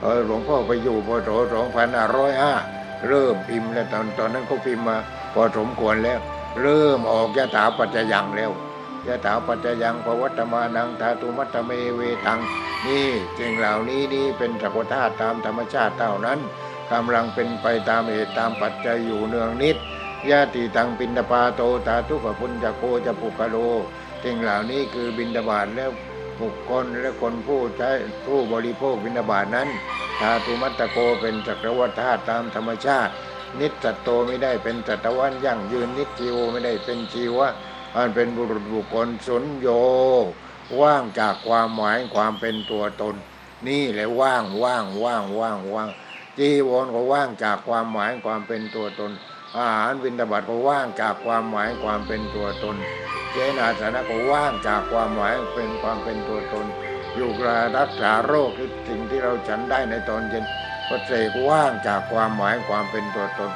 เออหลวงพ่อไปอยู่พ.ศ. สองพันห้าร้อยห้าเริ่มพิมพ์แล้วตอนตอนนั้นก็พิมพ์มาพอสมควรแล้วเริ่มออกยถาปัจจยังแล้วยถาปัจจยังภวัตตมานังธาตุมัตตเมเวตังนี่สิ่งเหล่านี้นี่เป็นสัพพธาตุตามธรรมชาติเท่านั้นกำลังเป็นไปตามเหตุตามปัจจัยอยู่เนืองนิดญาติตังปิณฑปาโตธาตุปะปุญจโกจะปุคโลสิ่งเหล่านี้คือบิณฑบาตแล้วบุคคลและคนผู้ใช้ผู้บริโภคบิณฑบาตนั้นธาตุมัตตโกเป็นจักรวัฏธาตุตามธรรมชาตินิจจัตโตไม่ได้เป็นจัตวันยั่งยืนนิจจิโวไม่ได้เป็นชีวะอันเป็นบุรุษบุคคลสุญโยว่างจากความหมายความเป็นตัวตนนี่แหละว่างว่างว่างว่างว่างจีวรก็ว่างจากความหมายความเป็นตัวตนอาหารบิณฑบาตก็ว่างจากความหมายความเป็นตัวตนเจนาสนะก็ว่างจากความหมายเป็นความเป็นตัวตนอยู่กระรักษาโรคคือสิ่งที่เราฉันได้ในตอนเย็นก็เสกว่างจากความหมายความเป็นตัวตน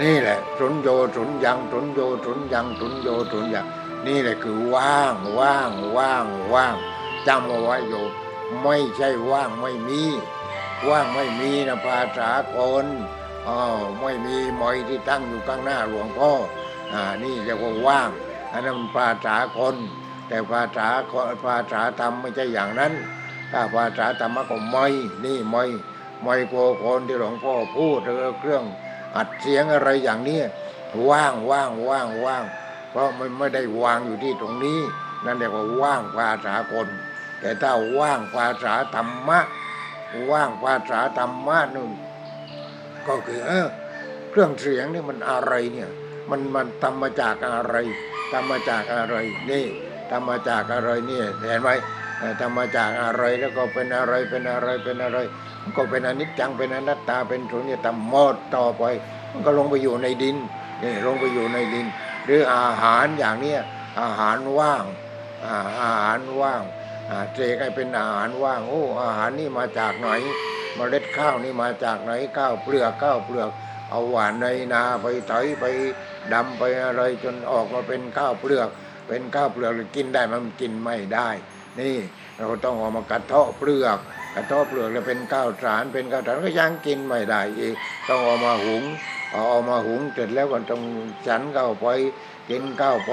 นี่แหละสุญโยสุญญังสุญโยสุญญังสุญโยสุญญังนี่แหละคือว่างว่างว่างว่างจำเอาไว้โยไม่ใช่ว่างไม่มีว่างไม่มีนะภาษาคนอ๋อไม่มีหมอยที่ตั้งอยู่ข้างหน้าหลวงพ่ออ่านี่เรียกว่าว่างอันนั้นภาษาคนแต่ภาษาภาษาธรรมไม่ใช่อย่างนั้นถ้าภาษาธรรมก็ไม่นี่ไม่ไม่โกโคนที่หลวงพ่อพูดหรือเครื่องอัดเสียงอะไรอย่างนี้ว่างว่างว่างว่างเพราะมันไม่ได้วางอยู่ที่ตรงนี้นั่นเรียกว่าว่างภาษาคนแต่ถ้าว่างภาษาธรรมะว่างภาษาธรรมะนู่นก็คือเออเครื่องเสียงนี่มันอะไรเนี่ยมันมันทำมาจากอะไรทำมาจากอะไรนี่ทำมาจากอะไรนี่เห็นไหมทำมาจากอะไรแล้วก็เป็นอะไรเป็นอะไรเป็นอะไรก็เป็นอนิจจังเป็นอนัตตาเป็นสุญญตาหมดต่อไปมันก็ลงไปอยู่ในดินนี่ลงไปอยู่ในดินหรืออาหารอย่างนี้อาหารว่างอาหารว่างเจกให้เป็นอาหารว่างโอ้อาหารนี่มาจากไหนเมล็ดข้าวนี่มาจากไหนข้าวเปลือกข้าวเปลือกเอาหว่านในนาไปไถไปดำไปอะไรจนออกมาเป็นข้าวเปลือกเป็นข้าวเปลือกกินได้มันกินไม่ได้นี่เราต้องเอามากระเทาะเปลือกกระเทาะเปลือกแล้วเป็นข้าวสารเป็นข้าวสารก็ยังกินไม่ได้อีกต้องเอามาหุงเอาเอามาหุงเสร็จแล้วก็ต้องฉันข้าวไปกินข้าวไป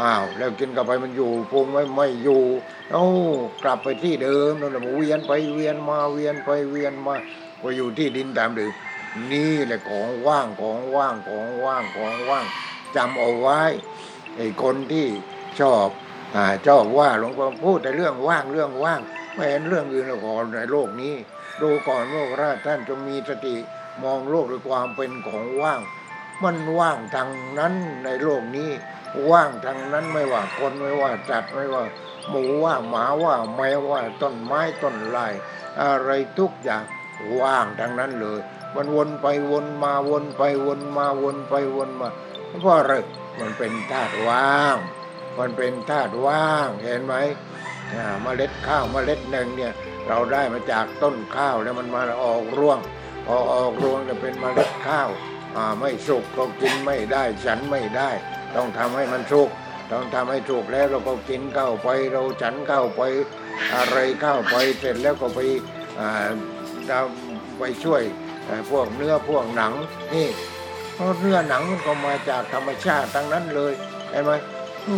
อ้าวแล้วกินข้าวไปมันอยู่พุงไม่ไม่อยู่โอ้กลับไปที่เดิมแล้วเวียนไปเวียนมาเวียนไปเวียนมาก็อยู่ที่ดินตามเดิมนี่แหละของว่างของว่างของว่างของว่างจำเอาไว้ไอ้คนที่ชอบอ่าชอบว่าหลวงพ่อพูดแต่เรื่องว่างเรื่องว่างไม่เห็นเรื่องอื่นหรอกในโลกนี้ดูก่อนโลกราชท่านจงมีสติมองโลกด้วยความเป็นของว่างมันว่างทั้งนั้นในโลกนี้ว่างทั้งนั้นไม่ว่าคนไม่ว่าจัดไม่ว่าหมูว่าหมาว่าแมวว่าต้นไม้ต้นไร่อะไรทุกอย่างว่างทั้งนั้นเลยมันวนไปวนมาวนไปวนมาวนไปวนมาเพราะอะไรมันเป็นธาตุว่างมันเป็นธาตุว่างเห็นไหมเมล็ดข้าวเมล็ดหนึ่งเนี่ยเราได้มาจากต้นข้าวแล้วมันมาออกรวงพอออกรวงจะเป็นเมล็ดข้าวไม่สุกก็กินไม่ได้ฉันไม่ได้ต้องทำให้มันสุกต้องทำให้สุกแล้วเราก็กินข้าวไปเราฉันข้าวไปอะไรข้าวไปเสร็จแล้วก็ไปไปช่วยพวกเนื้อพวกหนังนี่เพราะเนื้อหนังมันก็มาจากธรรมชาติทั้งนั้นเลยเห็นไหม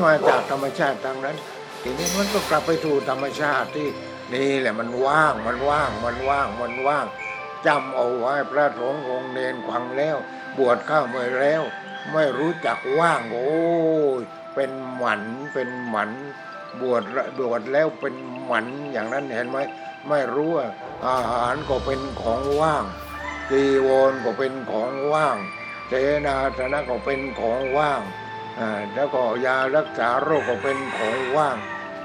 มาจากธรรมชาติทั้งนั้นทีนี้มันก็กลับไปสู่ธรรมชาติที่นี่แหละมันว่างมันว่างมันว่างมันว่างจำเอาไว้พระสงฆ์องค์เนนฟังแล้วบวชเข้ามาแล้วไม่รู้จักว่างโอ้ยเป็นหมันเป็นหมันบวชบวชแล้วเป็นหมันอย่างนั้นเห็นไหมไม่รู้ว่าอาหารก็เป็นของว่างจีวรก็เป็นของว่างเสนาสนะก็เป็นของว่างแล้วก็ยารักษาโรคก็เป็นของว่าง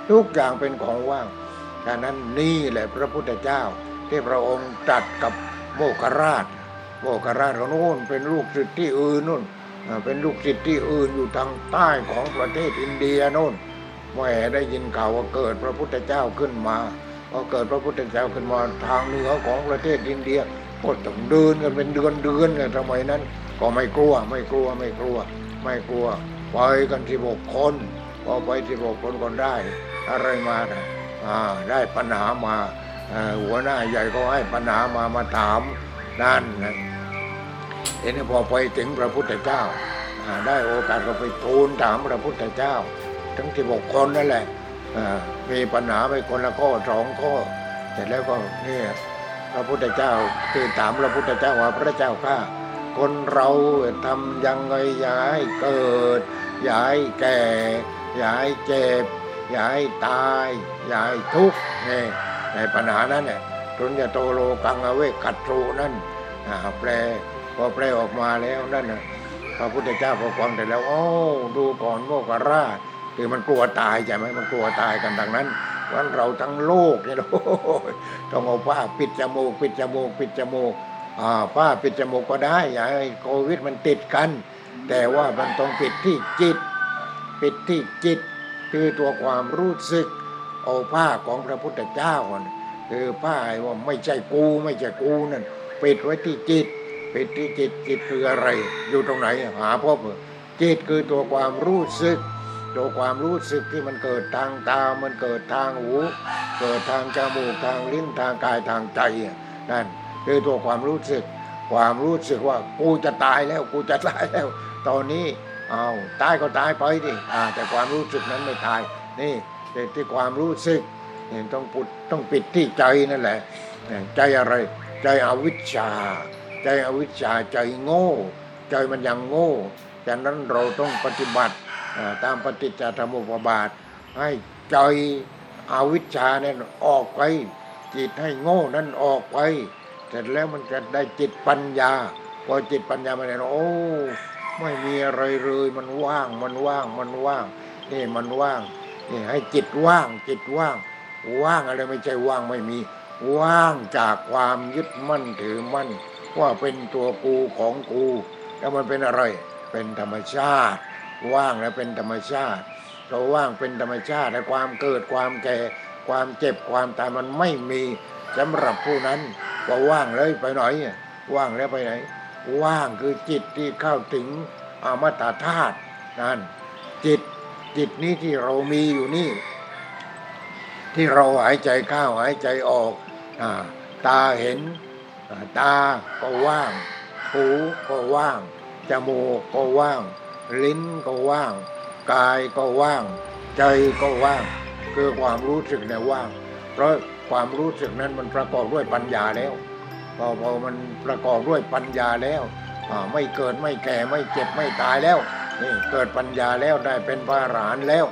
ทุกอย่างเป็นของว่างฉะนั้นนี่แหละพระพุทธเจ้าที่พระองค์ตรัสกับโมคคราชโมคคราชของโน่นเป็นลูกศิษย์ที่อื่นโน่นเป็นลูกศิษย์ที่อื่นอยู่ทางใต้ของประเทศอินเดียโน่นแม่ได้ยินข่าวว่าเกิดพระพุทธเจ้าขึ้นมา เขาเกิดพระพุทธเจ้าขึ้นมาทางเหนือของประเทศอินเดียก็ต้องเดินกันเป็นเดือนเดือนกันสมัยนั้นก็ไม่กลัวไม่กลัวไม่กลัวไม่กลัวไปกันสิบหกคนพอไปสิบหกคนก็ได้อะไรมาได้ปัญหามาหัวหน้าใหญ่ก็ให้ปัญหามามาถามนั่นนะเอ็นพอไปถึงพระพุทธเจ้าได้โอกาสก็ไปทูลถามพระพุทธเจ้าทั้งสิบหกคนนั่นแหละมีปัญหาไปคนละข้อสองข้อเสร็จแล้วก็นี่พระพุทธเจ้าคือถามพระพุทธเจ้าว่าพระเจ้าข้าคนเราทำยังไงอย่าให้เกิดอย่าให้แก่อย่าให้เจ็บอย่าให้ตายอย่าให้ทุกข์นี่ในปัญหานั้นเนี่ยทุนยโตโลกังอเวกัตโตนั่นแปลพอแปลออกมาแล้วนั่นพระพุทธเจ้าพอฟังแต่แล้วโอ้ดูก่อนโมกขราชคือมันกลัวตายใช่ไหมมันกลัวตายกันดังนั้นวันเราทั้งโลกเนี่ยต้องเอาผ้าปิดจมูกปิดจมูกปิดจมูกผ้าปิดจมูกก็ได้อย่าให้โควิดมันติดกันแต่ว่ามันต้องปิดที่จิตปิดที่จิตคือตัวความรู้สึกเอาผ้าของพระพุทธเจ้าก่อนคือผ้าว่าไม่ใช่กูไม่ใช่กูนั่นปิดไว้ที่จิตปิดที่จิตจิตคืออะไรอยู่ตรงไหนหาพบจิตคือตัวความรู้สึกตัวความรู้สึกที่มันเกิดทางตามันเกิดทางหูเกิดทางจมูกทางลิ้นทางกายทางใจนั่นคือตัวความรู้สึกความรู้สึกว่ากูจะตายแล้วกูจะตายแล้วตอนนี้เอาตายก็ตายไปดิแต่ความรู้สึกนั้นไม่ตายนี่ที่ความรู้สึกต้องปุดต้องปิดที่ใจนั่นแหละใจอะไรใจอวิชชาใจอวิชชาใจโง่ใจมันยังโง่ดังนั้นเราต้องปฏิบัติตามปฏิจจสมุปบาทให้ใจอวิชชานั้นออกไปจิตให้โง่นั้นออกไปเสร็จแล้วมันจะได้จิตปัญญาพอจิตปัญญามันเนี่ยโอ้ไม่มีอะไรเลยมันว่างมันว่างมันว่างนี่มันว่างนี่ให้จิตว่างจิตว่างว่างอะไรไม่ใช่ว่างไม่มีว่างจากความยึดมั่นถือมั่นว่าเป็นตัวกูของกูแล้วมันเป็นอะไรเป็นธรรมชาติว่างแล้วเป็นธรรมชาติเราว่างเป็นธรรมชาติแต่ความเกิดความแก่ความเจ็บความตายมันไม่มีสำหรับผู้นั้นก็ว่างเลยไปหน่อยว่างแล้วไปไหนว่างคือจิตที่เข้าถึงอมตะธาตุนั่นจิตจิตนี้ที่เรามีอยู่นี่ที่เราหายใจเข้าหายใจออกตาเห็นตาก็ว่างหูก็ว่างจมูกก็ว่างลิ้นก็ว่างกายก็ว่างใจก็ว่างคือความรู้สึกเนี่ยว่างเพราะความรู้สึกนั้นมันประกอบด้วยปัญญาแล้วพอพอมันประกอบด้วยปัญญาแล้วไม่เกิดไม่แก่ไม่เจ็บไม่ตายแล้วนี่เกิดปัญญาแล้วได้เป็นพระอรหันต์แล้ว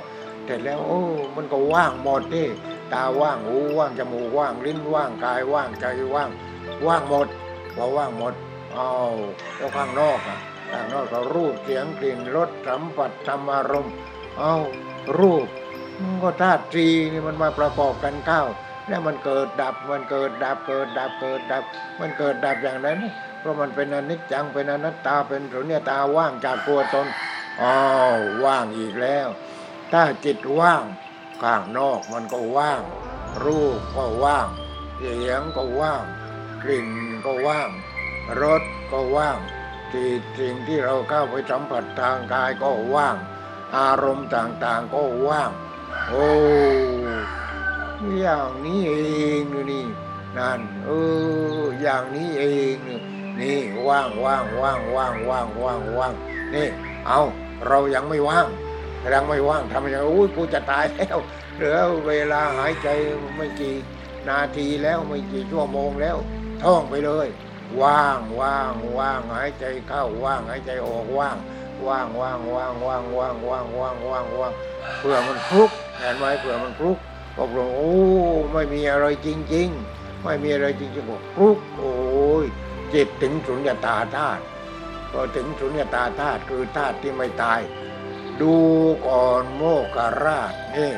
แต่แล้วโอ้มันก็ว่างหมดนี่ตาว่างหูว่างจมูกว่างลิ้นว่างกายว่างใจว่างว่างหมดพอว่างหมดอ้าวแล้วข้างนอกอ่ะข้างนอกก็รูปเสียงกลิ่นรสสัมผัสธรรมอารมณ์อ้าวรูปก็ธาตุสี่นี่มันมาประกอบกันเข้าแล้วมันเกิดดับมันเกิดดับเกิดดับเกิดดับมันเกิดดับอย่างนั้นเพราะมันเป็นอนิจจังเป็นอนัตตาเป็นสุญญตาว่างจากตัวตนอ้าวว่างอีกแล้วถ้าจิตว่างข้างนอกมันก็ว่างรูปก็ว่างเสียงก็ว่างกลิ่นก็ว่างรสก็ว่างที่สิ่งที่เราเข้าไปสัมผัสทางกายก็ว่างอารมณ์ต่างๆก็ว่างโอ้อย่างนี้เองนี่นั่นเอออย่างนี้เองนี่ว่างว่างว่างว่างว่างว่างว่างนี่เอาเรายังไม่ว่างยังไม่ว่างทำยังไงอุ้ยกูจะตายแล้วเหลือเวลาหายใจไม่กี่นาทีแล้วไม่กี่ชั่วโมงแล้วท่องไปเลยว่างว่างว่างหายใจเข้าว่างหายใจออกว่างว่างว่างว่างว่างว่างว่างว่างว่างว่างเผื่อมันพลุกเห็นไหมเผื่อมันพลุกบอกลงโอ้ไม่มีอะไรจริงๆไม่มีอะไรจริงๆบอกพลุกโอ้ยจิตถึงสุญญตาธาตุพอถึงสุญญตาธาตุคือธาตุที่ไม่ตายดูก่อนโมกขราชนี่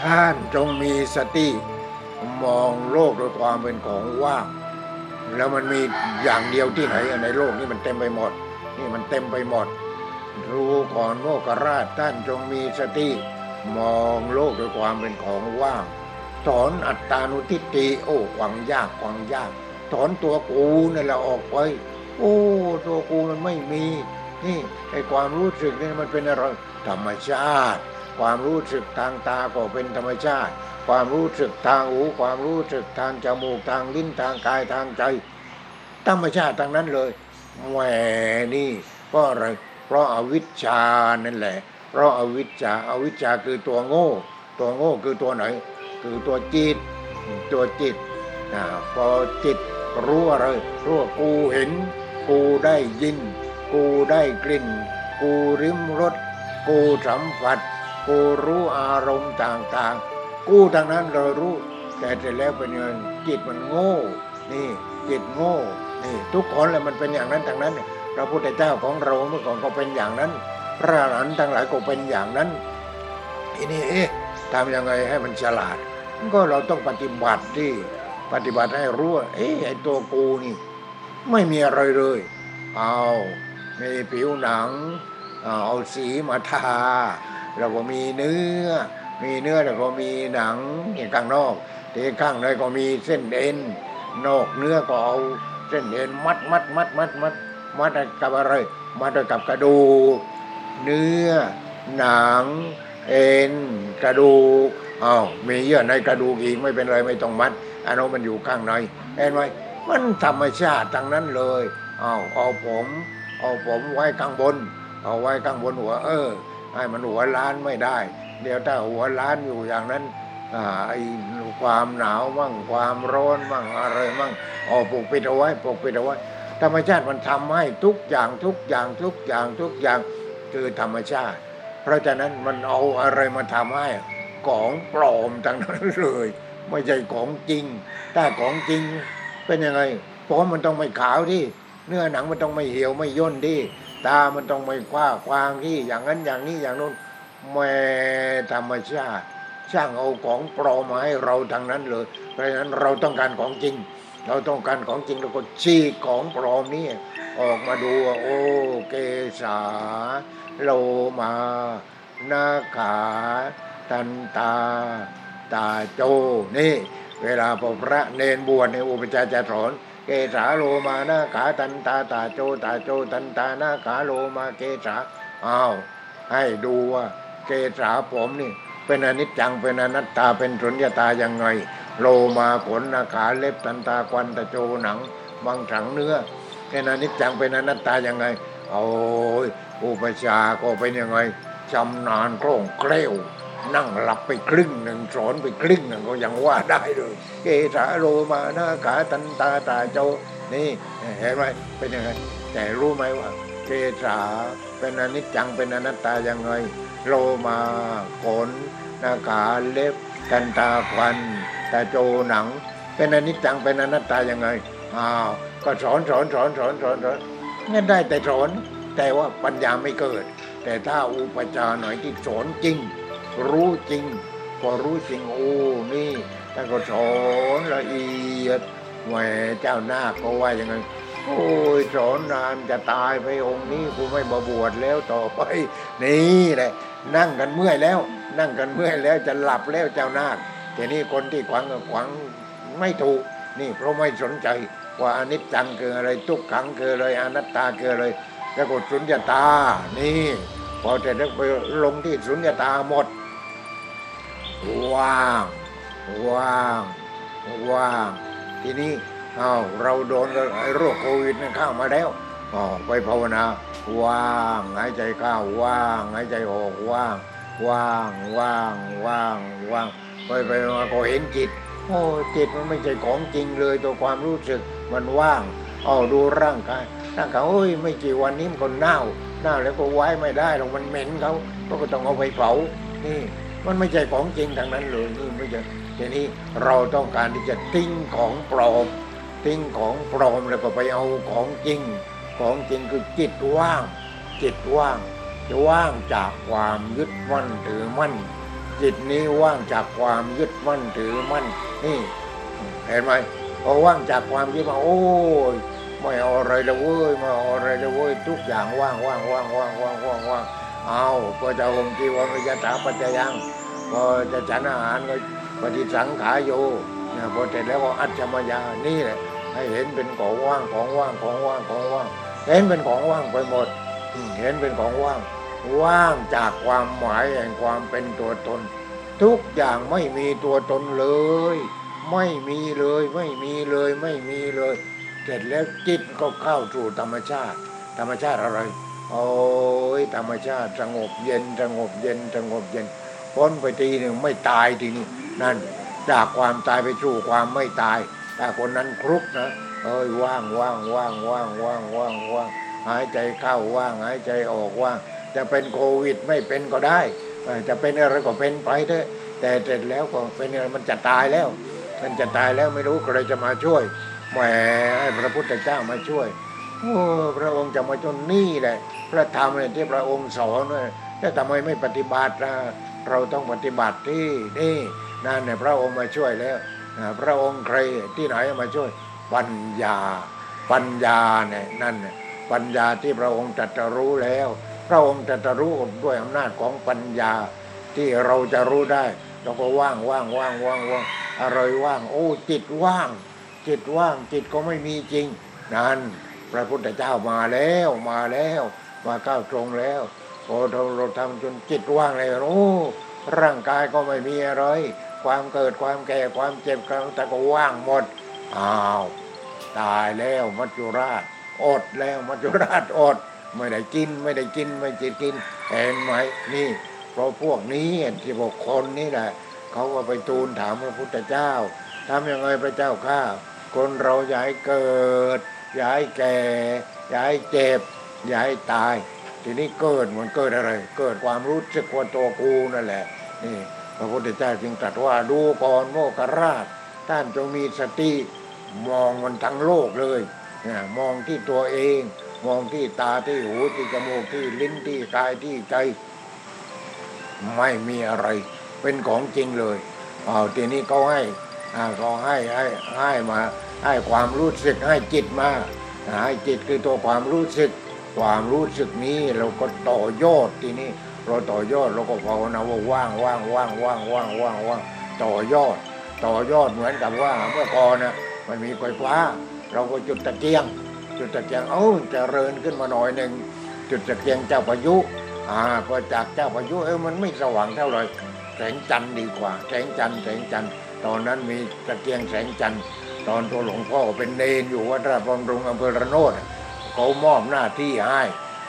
ท่านจงมีสติมองโลกด้วยความเป็นของว่างแล้วมันมีอย่างเดียวที่ไหนในโลกนี่มันเต็มไปหมดนี่มันเต็มไปหมดดูก่อนโมกขราชท่านจงมีสติ มองโลกด้วยความเป็นของว่างสอนอัตตานุทิฏฐิโอ้ฟังยากฟังยากสอนตัวกูนี่แหละออกไปโอ้ตัวกูมันไม่มีนี่ไอ้ความรู้สึกนี่มันเป็นอะไรธรรมชาติความรู้สึกทางตาก็เป็นธรรมชาติความรู้สึกทางหูความรู้สึกทางจมูกทางลิ้นทางกายทางใจธรรมชาติทางนั้นเลยแหมนี่ก็อะไรเพราะอวิชชานั่นแหละเพราะอวิชชาอวิชชาคือตัวโง่ตัวโง่คือตัวไหนคือตัวจิตตัวจิตนะพอจิตรู้อะไรรู้กูเห็นกูได้ยินกูได้กลิ่นกูริมรสกูสัมผัสกูรู้อารมณ์ต่างๆกูทั้งนั้นเรารู้แต่เสร็จแล้วเป็นยังไงจิตมันโง่นี่จิตโง่นี่ทุกคนเลยมันเป็นอย่างนั้นทั้งนั้นพระพุทธเจ้าของเราเมื่อก่อนก็เป็นอย่างนั้นพระอรหันต์ทั้งหลายก็เป็นอย่างนั้นทีนี้เอ๊ะทำยังไงให้มันฉลาดก็เราต้องปฏิบัติที่ปฏิบัติให้รู้เอ๊ะไอ้ตัวกูนี่ไม่มีอะไรเลยเอามีผิวหนังเอาสีมาทาแล้วก็มีเนื้อมีเนื้อแล้วก็มีหนังนี่ข้างนอกที่ข้างในก็มีเส้นเอ็นนอกเนื้อก็เอาเส้นเอ็นมัดมัดมัดมัดมัดมัดกับอะไรมัดกับกระดูกเนื้อหนังเอ็นกระดูกอ้าวมีเยื่อในกระดูกอีกไม่เป็นไรไม่ต้องมัดอันนั้นมันอยู่ข้างในเห็นไหมมันธรรมชาติทั้งนั้นเลยอ้าวเอาผมเอาผมไว้ข้างบนเอาไว้ข้างบนหัวเออไอ้มันหัวล้านไม่ได้เดี๋ยวถ้าหัวล้านอยู่อย่างนั้นอ่าไอ้ความหนาวมั่งความร้อนมั่งอะไรมั่งเอาปกปิดเอาไว้ปกปิดเอาไว้ธรรมชาติมันทำให้ทุกอย่างทุกอย่างทุกอย่างทุกอย่างคือธรรมชาติเพราะฉะนั้นมันเอาอะไรมาทำให้ของปลอมทั้งนั้นเลยไม่ใช่ของจริงถ้าของจริงเป็นยังไงผมมันต้องไม่ขาวดิเนื้อหนังมันต้องไม่เหี่ยวไม่ย่นดิตามันต้องไม่กว้างกว้างที่อย่างนั้นอย่างนี้อย่างนู้นแม่ธรรมชาติช่างเอาของปลอมมาให้เราทั้งนั้นเลยเพราะฉะนั้นเราต้องการของจริงเราต้องการของจริงเราก็ชี้ของปลอมนี่ออกมาดูโอ้เกสาโลมานาขาตันตาตาโจนี่เวลาพอพระเนรบวชในอุปจาจะสอนเกสาโลมานาขาตันตาตาโจตาโจตันตานาขาโลมาเกสาอ้าวให้ดูว่าเกสาผมนี่เป็นอนิจจังเป็นอนัตตาเป็นสุญญตายังไงโลมาขนนาขาเล็บตันตาควันตาโจหนังบางถังเนื้อเป็นอนิจจังเป็นอนัตตายังไงโอ้ยอุปชาก็เป็นยังไงจำนานคล่องแคล่วนั่งหลับไปครึ่งหนึ่งสอนไปครึ่งหนึ่งก็ยังว่าได้เลยเกสาโลมานาขาตันตาตาโจนี่เห็นไหมเป็นยังไงแต่รู้ไหมว่าเกสาเป็นอนิจจังเป็นอนัตตายังไงโลมาขนนาขาเล็บตันตาควันตาโจหนังเป็นอนิจจังเป็นอนัตตายังไงอ้าวก็สอนสอนสอนสอนสอนสอนนั่นได้แต่สอนแต่ว่าปัญญาไม่เกิดแต่ถ้าอุปจาหน่อยที่สอนจริงรู้จริงพอรู้จริงโอ้นี่ท่านก็สอนละเอียดแหมเจ้าหน้าก็ว่าอย่างไงโอ้ยสอนนานจะตายไปองค์นี้กูไม่บวชแล้วต่อไปนี่แหละนั่งกันเมื่อยแล้วนั่งกันเมื่อยแล้วจะหลับแล้วเจ้าหน้าแต่นี่คนที่ขวางกับขวางไม่ถูกนี่เพราะไม่สนใจว่าอนิจจังคืออะไรทุกขังคืออะไรอนัตตาคืออะไรแล้วก็สุญญตานี่พอแต่ไปลงที่สุญญตาหมดว่างว่างว่างทีนี้อ้าวเราโดนไอ้โรคโควิดนั่นเข้ามาแล้วอ๋อไปภาวนาว่างหายใจเข้าว่างหายใจออกว่างว่างว่างว่างว่างไปไปมาก็เห็นจิตโอ้จิตมันไม่ใช่ของจริงเลยตัวความรู้สึกมันว่างอ้าวดูร่างกายร่างกายโอ้ยไม่กี่วันนี้มันก็เน่าเน่าแล้วก็ไว้ไม่ได้หรอกมันเหม็นเขาก็ต้องเอาไปเผานี่มันไม่ใช่ของจริงทางนั้นเลยนี่ไม่ใช่ทีนี้เราต้องการที่จะทิ้งของปลอมทิ้งของปลอมแล้วก็ไปเอาของจริงของจริงคือจิตว่างจิตว่างจะว่างจากความยึดมั่นถือมั่นจิตนี้ว่างจากความยึดมั่นถือมั่นนี่เห็นไหมพอว่างจากความยึดมั่นโอ้ยไม่เอาอะไรเลยเว้ยไม่เอาอะไรเลยเว้ยทุกอย่างว่างว่างว่างว่างว่างว่าง เอาก็จะห่มจีวรก็จะถาปัจจยังพอจะฉันอาหารก็ปฏิสังขารอยู่เนี่ยพอเสร็จแล้วก็อัจฉมยานี่แหละให้เห็นเป็นของว่างของว่างของว่างของว่างเห็นเป็นของว่างไปหมดเห็นเป็นของว่างว่างจากความหมายแห่งความเป็นตัวตนทุกอย่างไม่มีตัวตนเลยไม่มีเลยไม่มีเลยไม่มีเลยเสร็จแล้วจิตก็เข้าสู่ธรรมชาติธรรมชาติอะไรโอ้ยธรรมชาติสงบเย็นสงบเย็นสงบเย็นพ้นไปทีหนึ่งไม่ตายทีนี้นั่นจากความตายไปสู่ความไม่ตายแต่คนนั้นคลุกนะเอ้ยว่างว่างว่างว่างว่างว่างว่างหายใจเข้าว่างหายใจออกว่างจะเป็นโควิดไม่เป็นก็ได้จะเป็นอะไรก็เป็นไปเถอะแต่เสร็จแล้วก็เป็นอะไรมันจะตายแล้วมันจะตายแล้วไม่รู้ใครจะมาช่วยแหมพระพุทธเจ้ามาช่วยโอ้พระองค์จะมาจนนี่แหละพระธรรมเนี่ยที่พระองค์สอนเนี่ยแต่ทำไมไม่ปฏิบัติล่ะเราต้องปฏิบัติที่นี่นั่นเนี่ยพระองค์มาช่วยแล้วพระองค์ใครที่ไหนมาช่วยปัญญาปัญญาเนี่ยนั่นเนี่ยปัญญาที่พระองค์ตรัสรู้แล้วพระองค์ตรัสรู้ด้วยอำนาจของปัญญาที่เราจะรู้ได้เราก็ว่างว่างว่างว่างว่างอะไรว่างโอ้จิตว่างจิตว่างจิตก็ไม่มีจริงนั่นพระพุทธเจ้ามาแล้วมาแล้วมาก้าวตรงแล้วพอเราทำจนจิตว่างเลยโอ้ร่างกายก็ไม่มีอะไรความเกิดความแก่ความเจ็บความตายก็ว่างหมดอ้าวตายแล้วมัจจุราชอดแล้วมัจจุราชอดไม่ได้กินไม่ได้กินไม่จิตกินเห็นไหมนี่เพราะพวกนี้ที่พวกคนนี่แหละเขาก็ไปทูลถามพระพุทธเจ้าทำยังไงพระเจ้าข้าคนเราอย่าให้เกิดอย่าให้แก่อย่าให้เจ็บอย่าให้ตายทีนี้เกิดมันเกิดอะไรเกิดความรู้สึกว่าตัวกูนั่นแหละนี่พระพุทธเจ้าจึงตรัสว่าดูก่อนโมคคราชท่านจงมีสติมองมันทั้งโลกเลยนะมองที่ตัวเองมองที่ตาที่หูที่จมูกที่ลิ้นที่กายที่ใจไม่มีอะไรเป็นของจริงเลยอ้าวทีนี้เขาให้อ่าเขาให้ให้ให้มาให้ความรู้สึกให้จิตมาให้จิตคือตัวความรู้สึกความรู้สึกนี้เราก็ต่อยอดทีนี้เราต่อยอดเราก็ภาวนาว่าว่างว่างว่างว่างว่างว่างว่างต่อยอดต่อยอดเหมือนกับว่าเมื่อก่อนนะมันมีไฟฟ้าเราก็จุดตะเกียงจุดตะเกียงเอ้าเจริญขึ้นมาหน่อยหนึ่งจุดตะเกียงเจ้าพายุอ่าพอจากเจ้าพายุเอ้ยมันไม่สว่างเท่าไหร่แสงจันทร์ดีกว่าแสงจันทร์แสงจันทร์ตอนนั้นมีตะเกียงแสงจันทร์ตอนตัวหลวงพ่อเป็นเนนอยู่วัดราชบำรุงอำเภอระโนดเขามอบหน้าที่ให้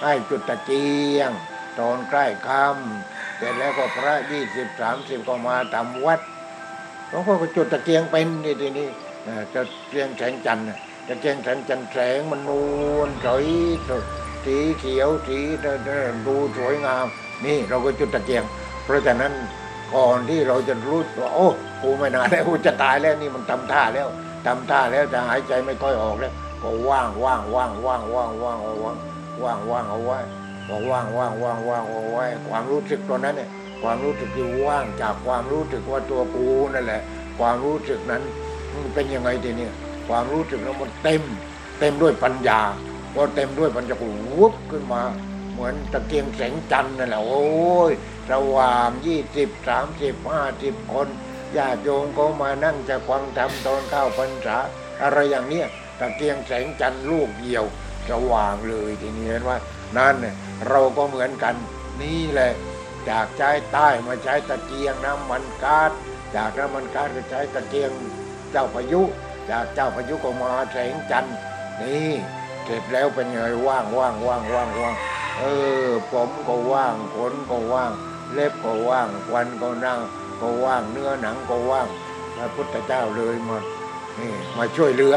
ให้จุดตะเกียงตอนใกล้ค่ำเสร็จแล้วก็พระยี่สิบสามสิบก็มาทำวัดหลวงพ่อก็จุดตะเกียงเป็นนี่ทีนี้ตะเกียงแสงจันทร์ตะเกียงแสงจันทร์แสงมันนูนสวยสีเขียวสีดูสวยงามนี่เราก็จุดตะเกียงเพราะฉะนั้นก่อนที่เราจะรู้ว่าโอ้กูไม่นานแล้วกูจะตายแล้วนี่มันทำท่าแล้วทำท่าแล้วจะหายใจไม่ค่อยออกแล้วก็ว่างว่างว่างว่างว่างว่างเอาว่างว่างว่างเอาไว้ก็ว่างว่างว่างว่างเอาไว้ความรู้สึกตัวนั้นเนี่ยความรู้สึกที่ว่างจากความรู้สึกว่าตัวกูนั่นแหละความรู้สึกนั้นเป็นยังไงทีนี้ความรู้สึกนั้นมันเต็มเต็มด้วยปัญญาพอเต็มด้วยปัญญาก็วุบขึ้นมาเหมือนตะเกียงแสงจันทร์นั่นแหละโอ้ยสว่างยี่สิบสามสิบห้าสิบคนญาติโยมก็มานั่งจะฟังธรรมตอนเข้าพรรษาอะไรอย่างเนี้ยตะเกียงแสงจันทร์ลูกเดียวสว่างเลยทีนี้เห็นว่านั่นเนี่ยเราก็เหมือนกันนี่แหละจากใช้ใต้มาใช้ตะเกียงน้ำมันก๊าซจากน้ำมันก๊าซก็ใช้ตะเกียงเจ้าพายุจากเจ้าพายุก็มาแสงจันทร์นี่เสร็จแล้วเป็นไงว่างว่างว่างว่างว่างเออผมก็ว่างขนก็ว่างเล็บก็ว่างควันก็นั่งก็ว่างเนื้อหนังก็ว่างพระพุทธเจ้าเลยมานี่มาช่วยเหลือ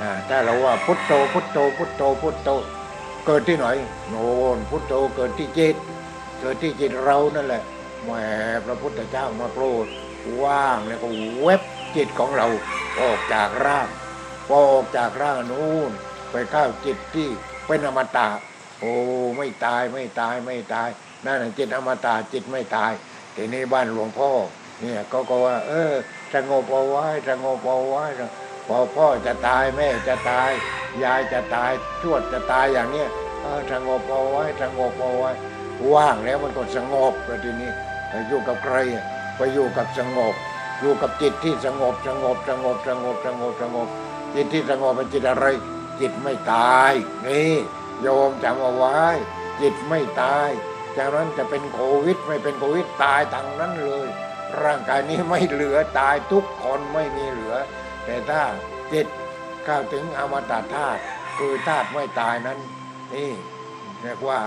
อ่าถ้าเราว่าพุทโธพุทโธพุทโธพุทโธเกิดที่ไหนโน่นพุทโธเกิดที่จิตเกิดที่จิตเรานั่นแหละแหมพระพุทธเจ้ามาโปรดว่างแล้วก็เว็บจิตของเราออกจากร่างออกจากร่างนู่นไปเข้าจิตที่เป็นอมตะโอ้ไม่ตายไม่ตายไม่ตายนั่นน่ะจิตอมตะจิตไม่ตายทีนี้บ้านหลวงพ่อเนี่ยก็ก็ว่าเออสงบเอาไว้สงบเอาไว้พอพ่อจะตายแม่จะตายยายจะตายชวดจะตายอย่างเนี้ยเออสงบเอาไว้สงบเอาไว้ ว่างแล้วมันก็สงบแล้วทีนี้อยู่กับใครไปอยู่กับสงบอยู่กับจิตที่สงบสงบสงบสงบสงบสงบจิตที่สงบเป็นจิตอะไรจิตไม่ตายนี่โยมจำเอาไว้จิตไม่ตายจากนั้นจะเป็นโควิดไม่เป็นโควิดตายทั้งนั้นเลยร่างกายนี้ไม่เหลือตายทุกคนไม่มีเหลือแต่ถ้าจิตเข้าถึงอมตะธาตุคือธาตุไม่ตายนั้นนี่เรียกว่า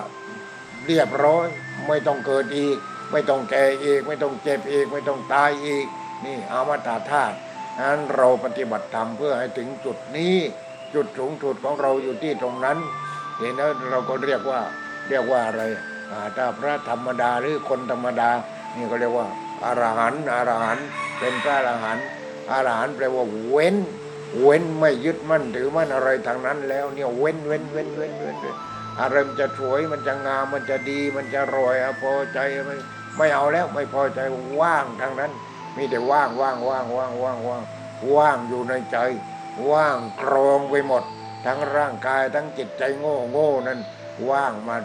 เรียบร้อยไม่ต้องเกิดอีกไม่ต้องแก่อีกไม่ต้องเจ็บอีกไม่ต้องตายอีกนี่อมตะธาตุนั้นเราปฏิบัติธรรมเพื่อให้ถึงจุดนี้จุดสูงสุดของเราอยู่ที่ตรงนั้นเห็นแล้วเราก็เรียกว่าเรียกว่าอะไรถ้าพระธรรมดาหรือคนธรรมดานี่ก็เรียกว่าอรหันต์อรหันต์เป็นพระอรหันต์อรหันต์แปลว่าเว้นเว้นไม่ยึดมั่นถือมั่นอะไรทางนั้นแล้วเนี่ยเว้นเว้นเว้นเว้นเว้นอะไรมันจะสวยมันจะงามมันจะดีมันจะรวยพอใจไม่ไม่เอาแล้วไม่พอใจว่างทางนั้นมีแต่ว่างว่างว่างว่างว่างว่างว่างอยู่ในใจว่างกรองไปหมดทั้งร่างกายทั้งจิตใจโง่โง่นั้นว่างมา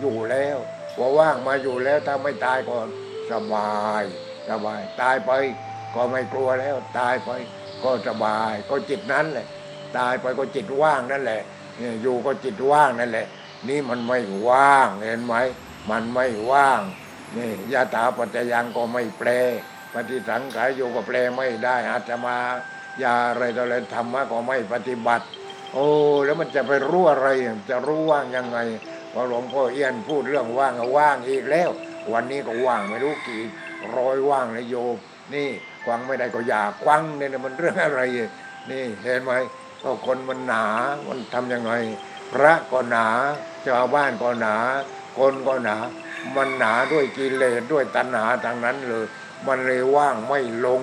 อยู่แล้วพอว่างมาอยู่แล้วถ้าไม่ตายก่อนสบายสบายตายไปก็ไม่กลัวแล้วตายไปก็สบายก็จิตนั้นแหละตายไปก็จิตว่างนั่นแหละอยู่ก็จิตว่างนั่นแหละนี่มันไม่ว่างเห็นไหมมันไม่ว่างนี่ยะถาปัจจยังก็ไม่แปลปฏิสังขารอยู่ก็แปลไม่ได้อาตมายาอะไรต่ออะไรธรรมะก็ไม่ปฏิบัติโอ้แล้วมันจะไปรู้อะไรจะรู้ว่างยังไงพอหลวงพ่อเอี้ยนพูดเรื่องว่างก็ว่างอีกแล้ววันนี้ก็ว่างไม่รู้กี่ร้อยว่างเลยโยมนี่ควังไม่ได้ก็อย่าควังเนี่ยมันเรื่องอะไรนี่เห็นไหมก็คนมันหนามันทำยังไงพระก็หนาชาวบ้านก็หนาคนก็หนามันหนาด้วยกิเลสด้วยตัณหาทางนั้นเลยมันเลยว่างไม่ลง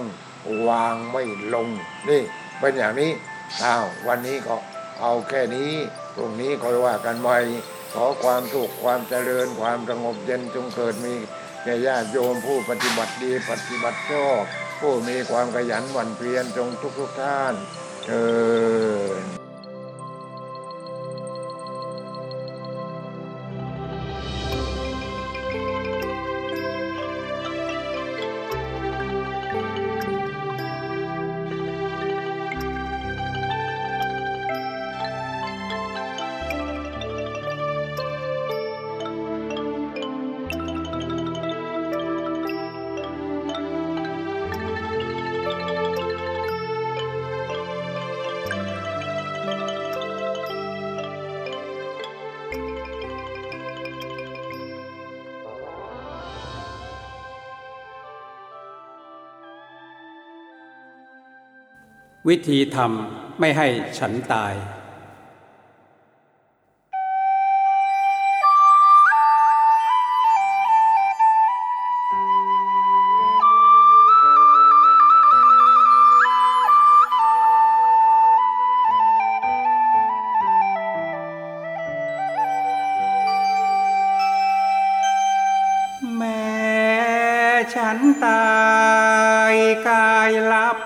วางไม่ลงนี่เป็นอย่างนี้อ้าววันนี้ก็เอาแค่นี้ตรงนี้ค่อยว่ากันใหม่ขอความสุขความเจริญความสงบเย็นจงเกิดมีแก่ญาติโยมผู้ปฏิบัติดีปฏิบัติชอบผู้มีความขยันหมั่นเพียรจงทุกทุกท่านเอ่อวิธีทำไม่ให้ฉันตายแม้ฉันตายกายลับ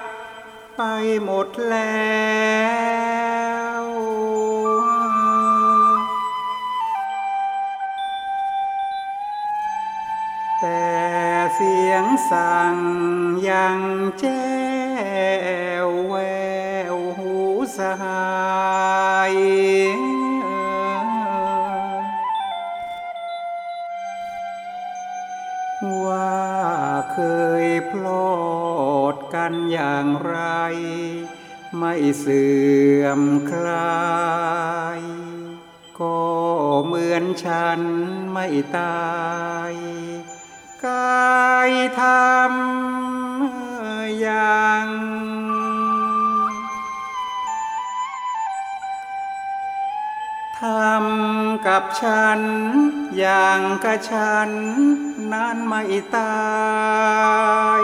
ไปหมดแล้วแต่เสียงสั่งยังแจ้วแววหูสหายว่าเคยพลอดกันอย่างไรไม่เสื่อมคลายก็เหมือนฉันไม่ตายกายทำยังทำกับฉันอย่างกับฉันนั้นไม่ตาย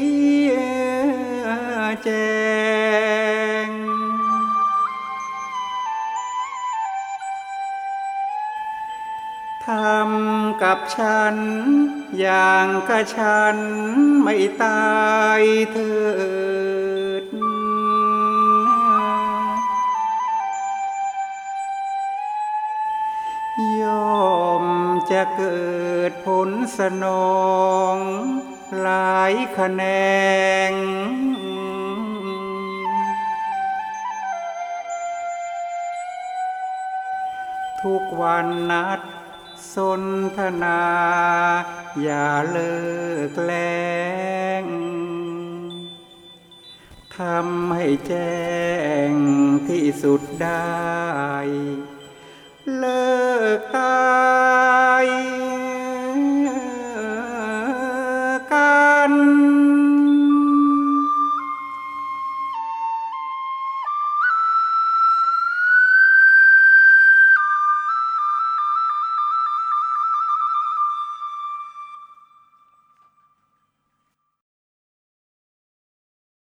้แจงทำกับฉันอย่างกระฉันไม่ตายเถิดยอมจะเกิดผลสนองหลายแขนงทุกวันนัดสนทนาอย่าเลิกแลงทำให้แจ้งที่สุดได้เลิกตา